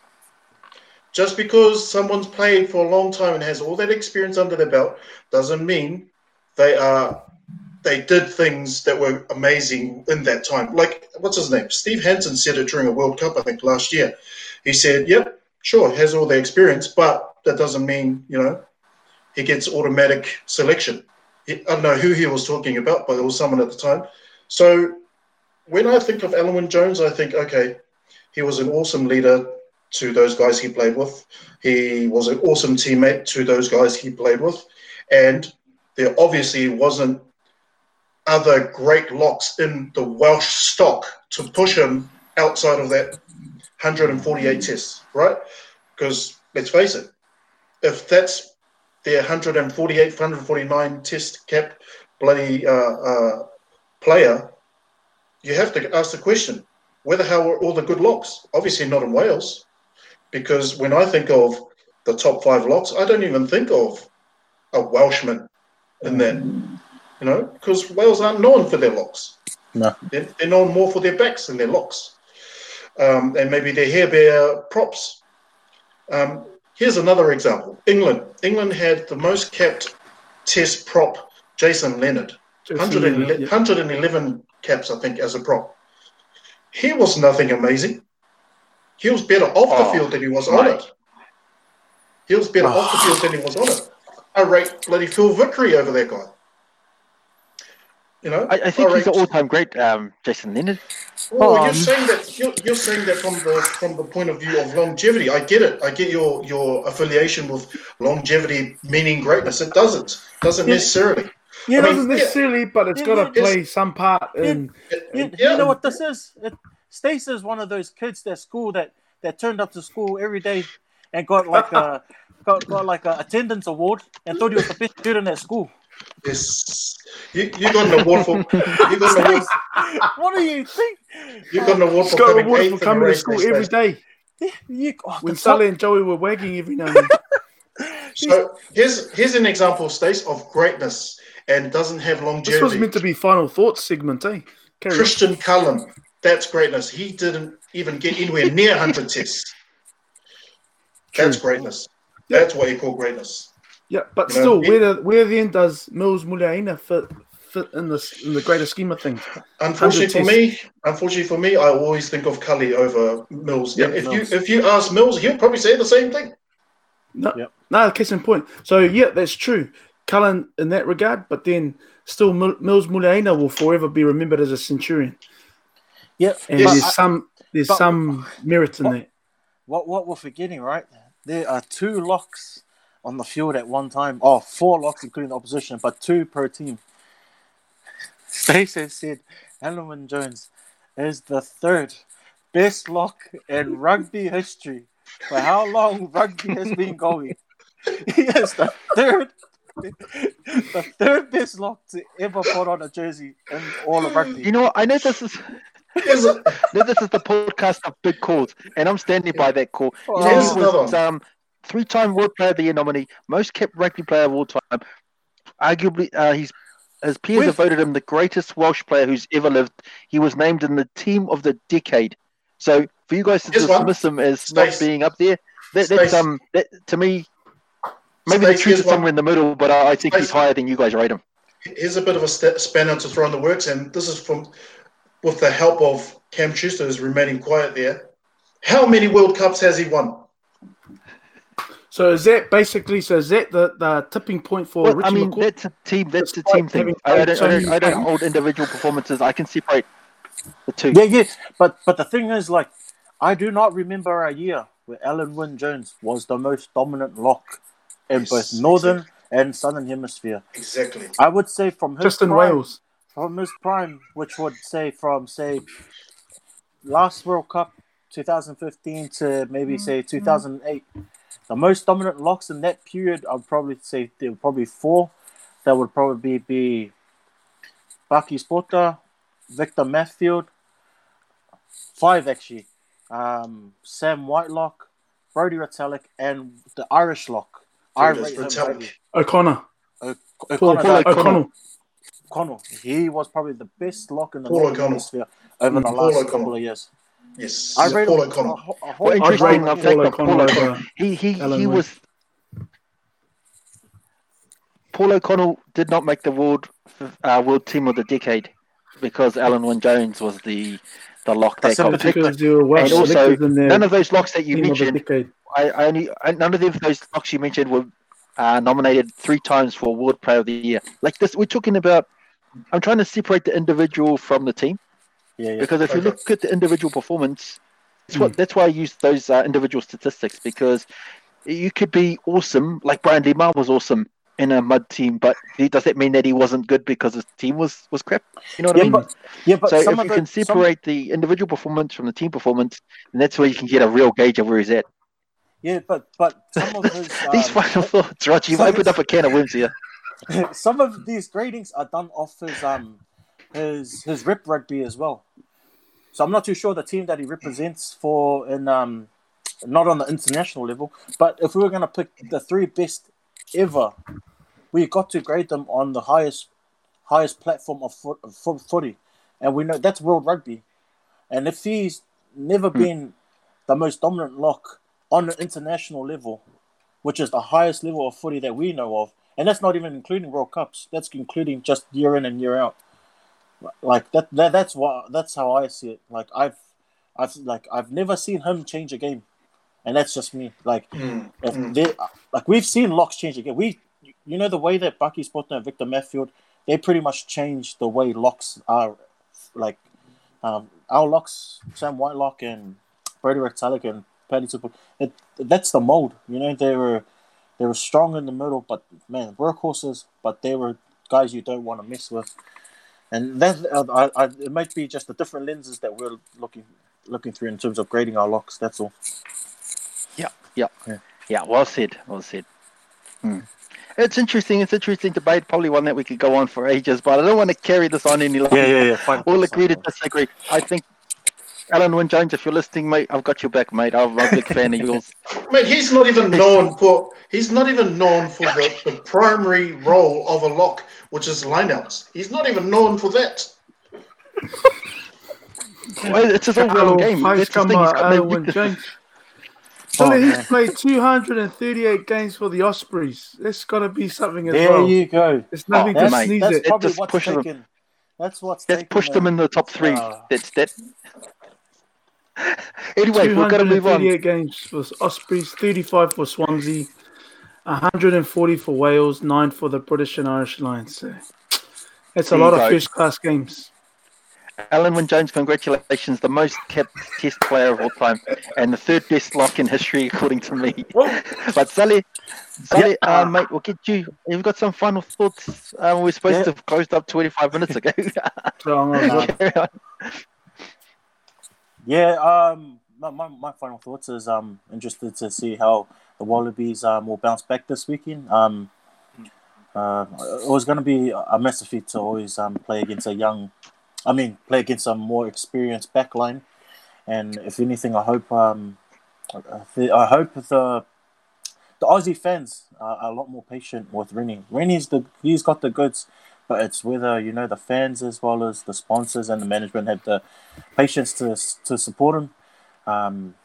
Just because someone's played for a long time and has all that experience under their belt doesn't mean they are they did things that were amazing in that time. Like, what's his name? Steve Hansen said it during a World Cup, I think, last year. He said, yep, sure, has all the experience, but that doesn't mean, you know, he gets automatic selection. I don't know who he was talking about, but it was someone at the time. So when I think of Elwyn Jones, I think, okay, he was an awesome leader to those guys he played with. He was an awesome teammate to those guys he played with. And there obviously wasn't other great locks in the Welsh stock to push him outside of that one hundred forty-eight tests, right? Because let's face it, if that's their one hundred forty-eight, one hundred forty-nine test cap bloody uh, uh, player, you have to ask the question, where the hell were all the good locks? Obviously not in Wales. Because when I think of the top five locks, I don't even think of a Welshman in there, you know, because Wales aren't known for their locks. No. They're, they're known more for their backs than their locks. Um, and maybe their hairbear props. Um, here's another example. England. England had the most capped test prop, Jason Leonard. one hundred eleven caps, I think, as a prop. He was nothing amazing. He was better off oh, the field than he was on it. He was better oh. off the field than he was on it. I rate bloody Phil Vickery over that guy. You know, I, I think I he's an all-time great, um, Jason Leonard. Well, oh, you're um. saying that you're, you're saying that from the from the point of view of longevity. I get it. I get your, your affiliation with longevity meaning greatness. It doesn't doesn't yeah. necessarily. Yeah, I mean, it doesn't necessarily, yeah. but it's yeah, got to no, play some part in. Yeah, yeah, yeah. You know what this is. It, Stace is one of those kids that school that, that turned up to school every day and got like a got, got like a attendance award and thought he was the best student at school. Yes, you, you got an award for you got an award. What do you think? You got an award for coming, award for coming to school every day. Yeah, you, oh, when Sully and Joey were wagging every now and then. So here's here's an example, Stace, of greatness and doesn't have longevity. This was meant to be final thoughts segment, eh? Carry Christian on. Cullen. That's greatness. He didn't even get anywhere near one hundred tests. That's greatness. Yep. That's what you call greatness. Yeah, but you still, know? where the, where then does Mills Muliaina fit fit in this in the greater scheme of things? Unfortunately for tests. me, unfortunately for me, I always think of Cully over Mills. Yep, if Mills. you if you ask Mills, he'll probably say the same thing. No, yep. no, case in point. So yeah, that's true. Cullen in that regard, but then still, Mills Muliaina will forever be remembered as a centurion. Yeah, there's some there's but, some merit in what, that. What what we're forgetting, right? There are two locks on the field at one time. Oh, four locks including the opposition, but two per team. Stace has said Elwyn Jones is the third best lock in rugby history. For how long rugby has been going? He is the third the third best lock to ever put on a jersey in all of rugby. You know what? I know this is This is, this is the podcast of big calls, and I'm standing by that call. You know, he was, um, three-time Award Player of the Year nominee, most kept rugby player of all time. Arguably, uh, he's his peers We've... have voted him the greatest Welsh player who's ever lived. He was named in the Team of the Decade. So for you guys to Here's dismiss one. him as Space. not being up there, that, that's um, that, to me, maybe Space. the truth is somewhere one. in the middle. But I, I think Space. he's higher than you guys rate him. Here's a bit of a st- spanner to throw in the works, and this is from with the help of Cam Schuster, who's remaining quiet there. How many World Cups has he won? So is that basically? So is that the, the tipping point for? Well, Richie I mean, McCoy? that's a team. That's Despite the team thing. I don't, I, don't, I don't hold individual performances. I can separate the two. Yeah, yes, but but the thing is, like, I do not remember a year where Alan Wynne Jones was the most dominant lock in yes, both northern exactly. and southern hemisphere. Exactly. I would say from his just prime, in Wales, from his prime, which would say from say last World Cup twenty fifteen to maybe say two thousand eight. The most dominant locks in that period, I'd probably say there were probably four. That would probably be Baki Sporta, Victor Matfield, five actually, um, Sam Whitelock, Brodie Retallick, and the Irish lock. Irish Retallick. O'Connor. O- O'Connor. Paul O'Connor. O'Connor. O'Connor. He was probably the best lock in the Northern Hemisphere over mm, the last O'Connor. couple of years. Yes, I read Paul O'Connor. A, a whole well, interesting I Paul O'Connor. Paul he he, he was. Paul O'Connor did not make the world uh, world team of the decade because Alan Wynne Jones was the the lock that got picked. And also, none of those locks that you mentioned, I, I only I, none of the, those locks you mentioned were uh, nominated three times for World Player of the Year. Like this, we're talking about. I'm trying to separate the individual from the team. Yeah, yeah. Because if okay. you look at the individual performance, that's, what, mm. that's why I use those uh, individual statistics, because you could be awesome, like Brian Lee Maher was awesome in a mud team, but does that mean that he wasn't good because his team was, was crap? You know what yeah, I mean? But, yeah, but so if you the, can separate some... the individual performance from the team performance, then that's where you can get a real gauge of where he's at. Yeah, but, but some of his... Um... These final thoughts, Rog, you've opened up a can of worms here. Some of these gradings are done off his... Um... His his rep rugby as well, so I'm not too sure the team that he represents for in um not on the international level. But if we were going to pick the three best ever, we got to grade them on the highest highest platform of foot, foot, footy, and we know that's world rugby. And if he's never hmm. been the most dominant lock on the international level, which is the highest level of footy that we know of, and that's not even including World Cups. That's including just year in and year out. Like that, that that's what that's how I see it. Like I've I've like I've never seen him change a game. And that's just me. Like mm. if they, like we've seen locks change again. We you know the way that Baki Sportner and Victor Matfield, they pretty much changed the way locks are like um, our locks, Sam Whitelock and Brodie Retallick and Paddy Tupou. It, that's the mold. You know, they were they were strong in the middle, but man, workhorses, but they were guys you don't want to mess with. And that uh, I, I, it might be just the different lenses that we're looking looking through in terms of grading our locks. That's all. Yeah, yeah, yeah. yeah well said. Well said. Hmm. It's interesting. It's an interesting debate. Probably one that we could go on for ages. But I don't want to carry this on any longer. Yeah, yeah, yeah. Fine. All agree to disagree. I think Alan Wynne Jones, if you're listening, mate, I've got your back, mate. I'm a big fan of yours. Mate, he's not even known for he's not even known for the, the primary role of a lock, which is lineouts. He's not even known for that. Well, it's his own game. That's the thing. Alan Wynne Jones. So oh, he's man. played two hundred thirty-eight games for the Ospreys. That's got to be something as there well. There you go. It's nothing oh, to sneeze at. That's probably what's taken. Them. That's what's That's pushed them in the top three. Uh, That's that. Anyway, we're going to move on. two hundred thirty-eight games for Ospreys, thirty-five for Swansea, one hundred forty for Wales, nine for the British and Irish Lions. So that's a lot of first-class games. Alan Wynne Jones, congratulations, the most kept Test player of all time and the third best lock in history, according to me. But Sully, Sully, yep. uh, mate, we'll get you. You've got some final thoughts. Um, we're supposed yep. to have closed up twenty-five minutes ago. Long on. Yeah, um, my, my my final thoughts is um interested to see how the Wallabies um will bounce back this weekend. Um, uh, it was going to be a massive feat to always um play against a young, I mean play against a more experienced backline, and if anything, I hope um, I hope the the Aussie fans are, are a lot more patient with Rennie. Rennie's the he's got the goods, but it's whether you know the fans as well as the sponsors and the management have the patience to to support him. Um,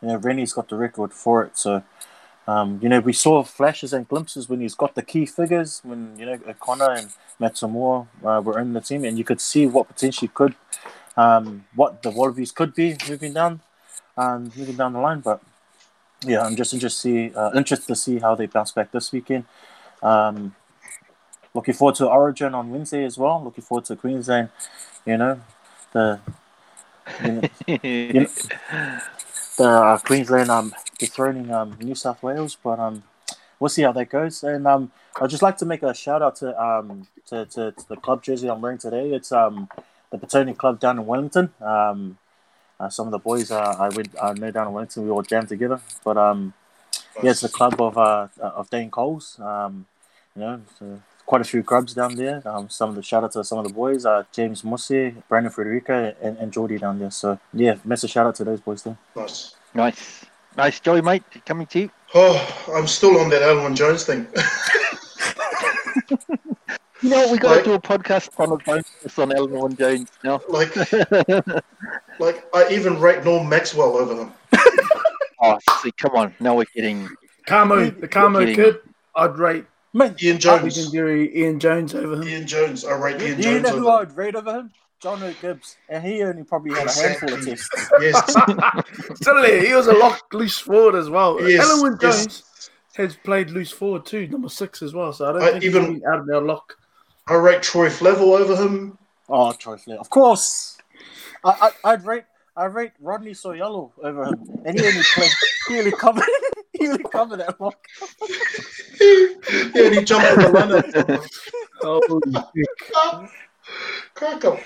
you know, Rennie's got the record for it, so. Um, you know, we saw flashes and glimpses when he's got the key figures, when, you know, O'Connor and Matsumura uh, were in the team, and you could see what potentially could, um, what the Wallabies could be moving down, um, moving down the line. But yeah, I'm just interested to see, uh, interested to see how they bounce back this weekend. Um, looking forward to Origin on Wednesday as well. Looking forward to Queensland. You know, the you know, you know, the uh, Queensland um. dethroning um, New South Wales, but um, we'll see how that goes. And um, I'd just like to make a shout out to um to, to, to the club jersey I'm wearing today. It's um the Petone Club down in Wellington. Um, uh, some of the boys uh, I went I know down in Wellington, we all jammed together. But um, yeah, it's the club of uh of Dane Coles. Um, you know, so quite a few clubs down there. Um, some of the shout out to some of the boys, uh, James Musi, Brandon Frederica, and and Jordy down there. So yeah, massive shout out to those boys there. Nice, nice. Nice, Joey, mate. Coming to you. Oh, I'm still on that Alan Jones thing. You know, we got like, to do a podcast on a on Alan Jones now. Like, like I even rate Norm Maxwell over them. Oh, see, come on. Now we're getting Carmo, the Carmo kid. I'd rate mate, Ian Jones. Legendary Ian Jones over him. Ian Jones, I rate Ian do Jones. Do you know over who I'd rate over him? John O'Gibbs, and he only probably had exactly. a handful of tests. Yes. Suddenly, he was a lock loose forward as well. Yes. Alan Jones yes. has played loose forward too, number six as well, so I don't I think even, he's out of their lock. I rate Troy Flavel over him. Oh, Troy Flavel. Of course. I, I, I'd rate I rate Rodney Soyalo over him, and he only played, he only covered, he only covered that lock. he, he only jumped on the lineup. Oh, crack up.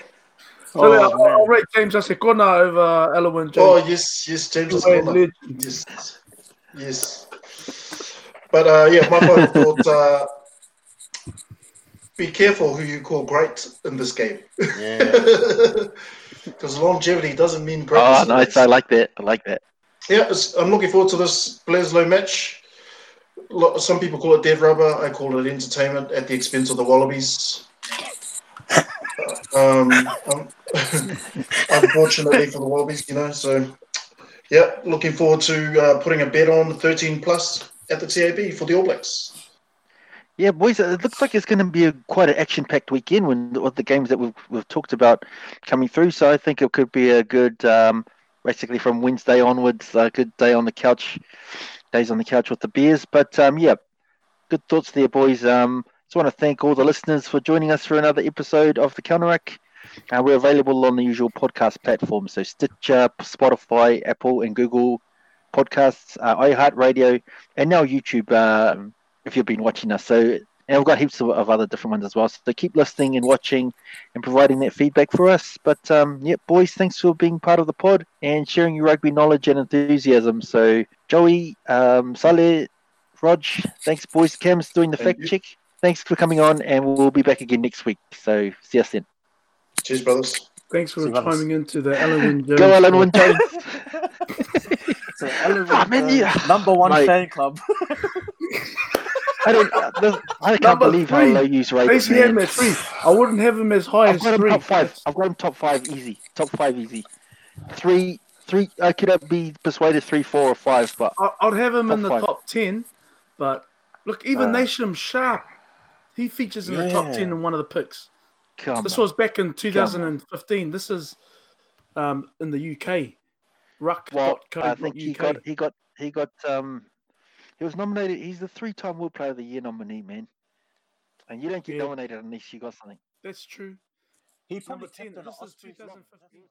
So oh, I'll, I'll rate James O'Connor over Elwyn Jones. Oh, yes, yes, James O'Connor. Yes, yes. But, uh, yeah, my point thought, uh, be careful who you call great in this game. Yeah. Because longevity doesn't mean greatness. Oh, nice. I like that. I like that. Yeah, it's, I'm looking forward to this Bledisloe match. Some people call it dead rubber. I call it entertainment at the expense of the Wallabies. Um, um, unfortunately for the Wallabies, you know. So, yeah, looking forward to uh, putting a bet on thirteen plus at the T A B for the All Blacks. Yeah, boys, it looks like it's going to be a, quite an action-packed weekend when, with the games that we've we've talked about coming through. So I think it could be a good, um, basically from Wednesday onwards, a good day on the couch, days on the couch with the beers. But um, yeah, good thoughts there, boys. Um. Just want to thank all the listeners for joining us for another episode of The Counteract. Uh, we're available on the usual podcast platforms, so Stitcher, Spotify, Apple and Google Podcasts, uh, iHeartRadio, and now YouTube, uh, if you've been watching us. So, and we've got heaps of, of other different ones as well. So keep listening and watching and providing that feedback for us. But, um, yeah, boys, thanks for being part of the pod and sharing your rugby knowledge and enthusiasm. So, Joey, um, Saleh, Rog, thanks, boys. Cam's doing the thank fact you. check. Thanks for coming on, and we'll be back again next week. So, see us then. Cheers, brothers. Thanks for chiming into the Alan Jones. Go, Alan Jones. So, Alan oh, man, yeah. number one mate. fan club. I don't. I can't number believe three. how low you rate him. At three. I wouldn't have him as high I've as got him three. Top five. I've got him top five easy. Top five easy. Three, three. I could be persuaded three, four, or five, but I'd have him in the five. top ten. But look, even uh, Nashim Sharp. He features in yeah. the top ten in one of the picks. Come this on. was back in two thousand fifteen. This is um, in the U K. Ruck. Well, I think he got, he got, he got, um, he was nominated. He's the three-time World Player of the Year nominee, man. And you don't get yeah. nominated unless you got something. That's true. He number ten. This is two thousand fifteen.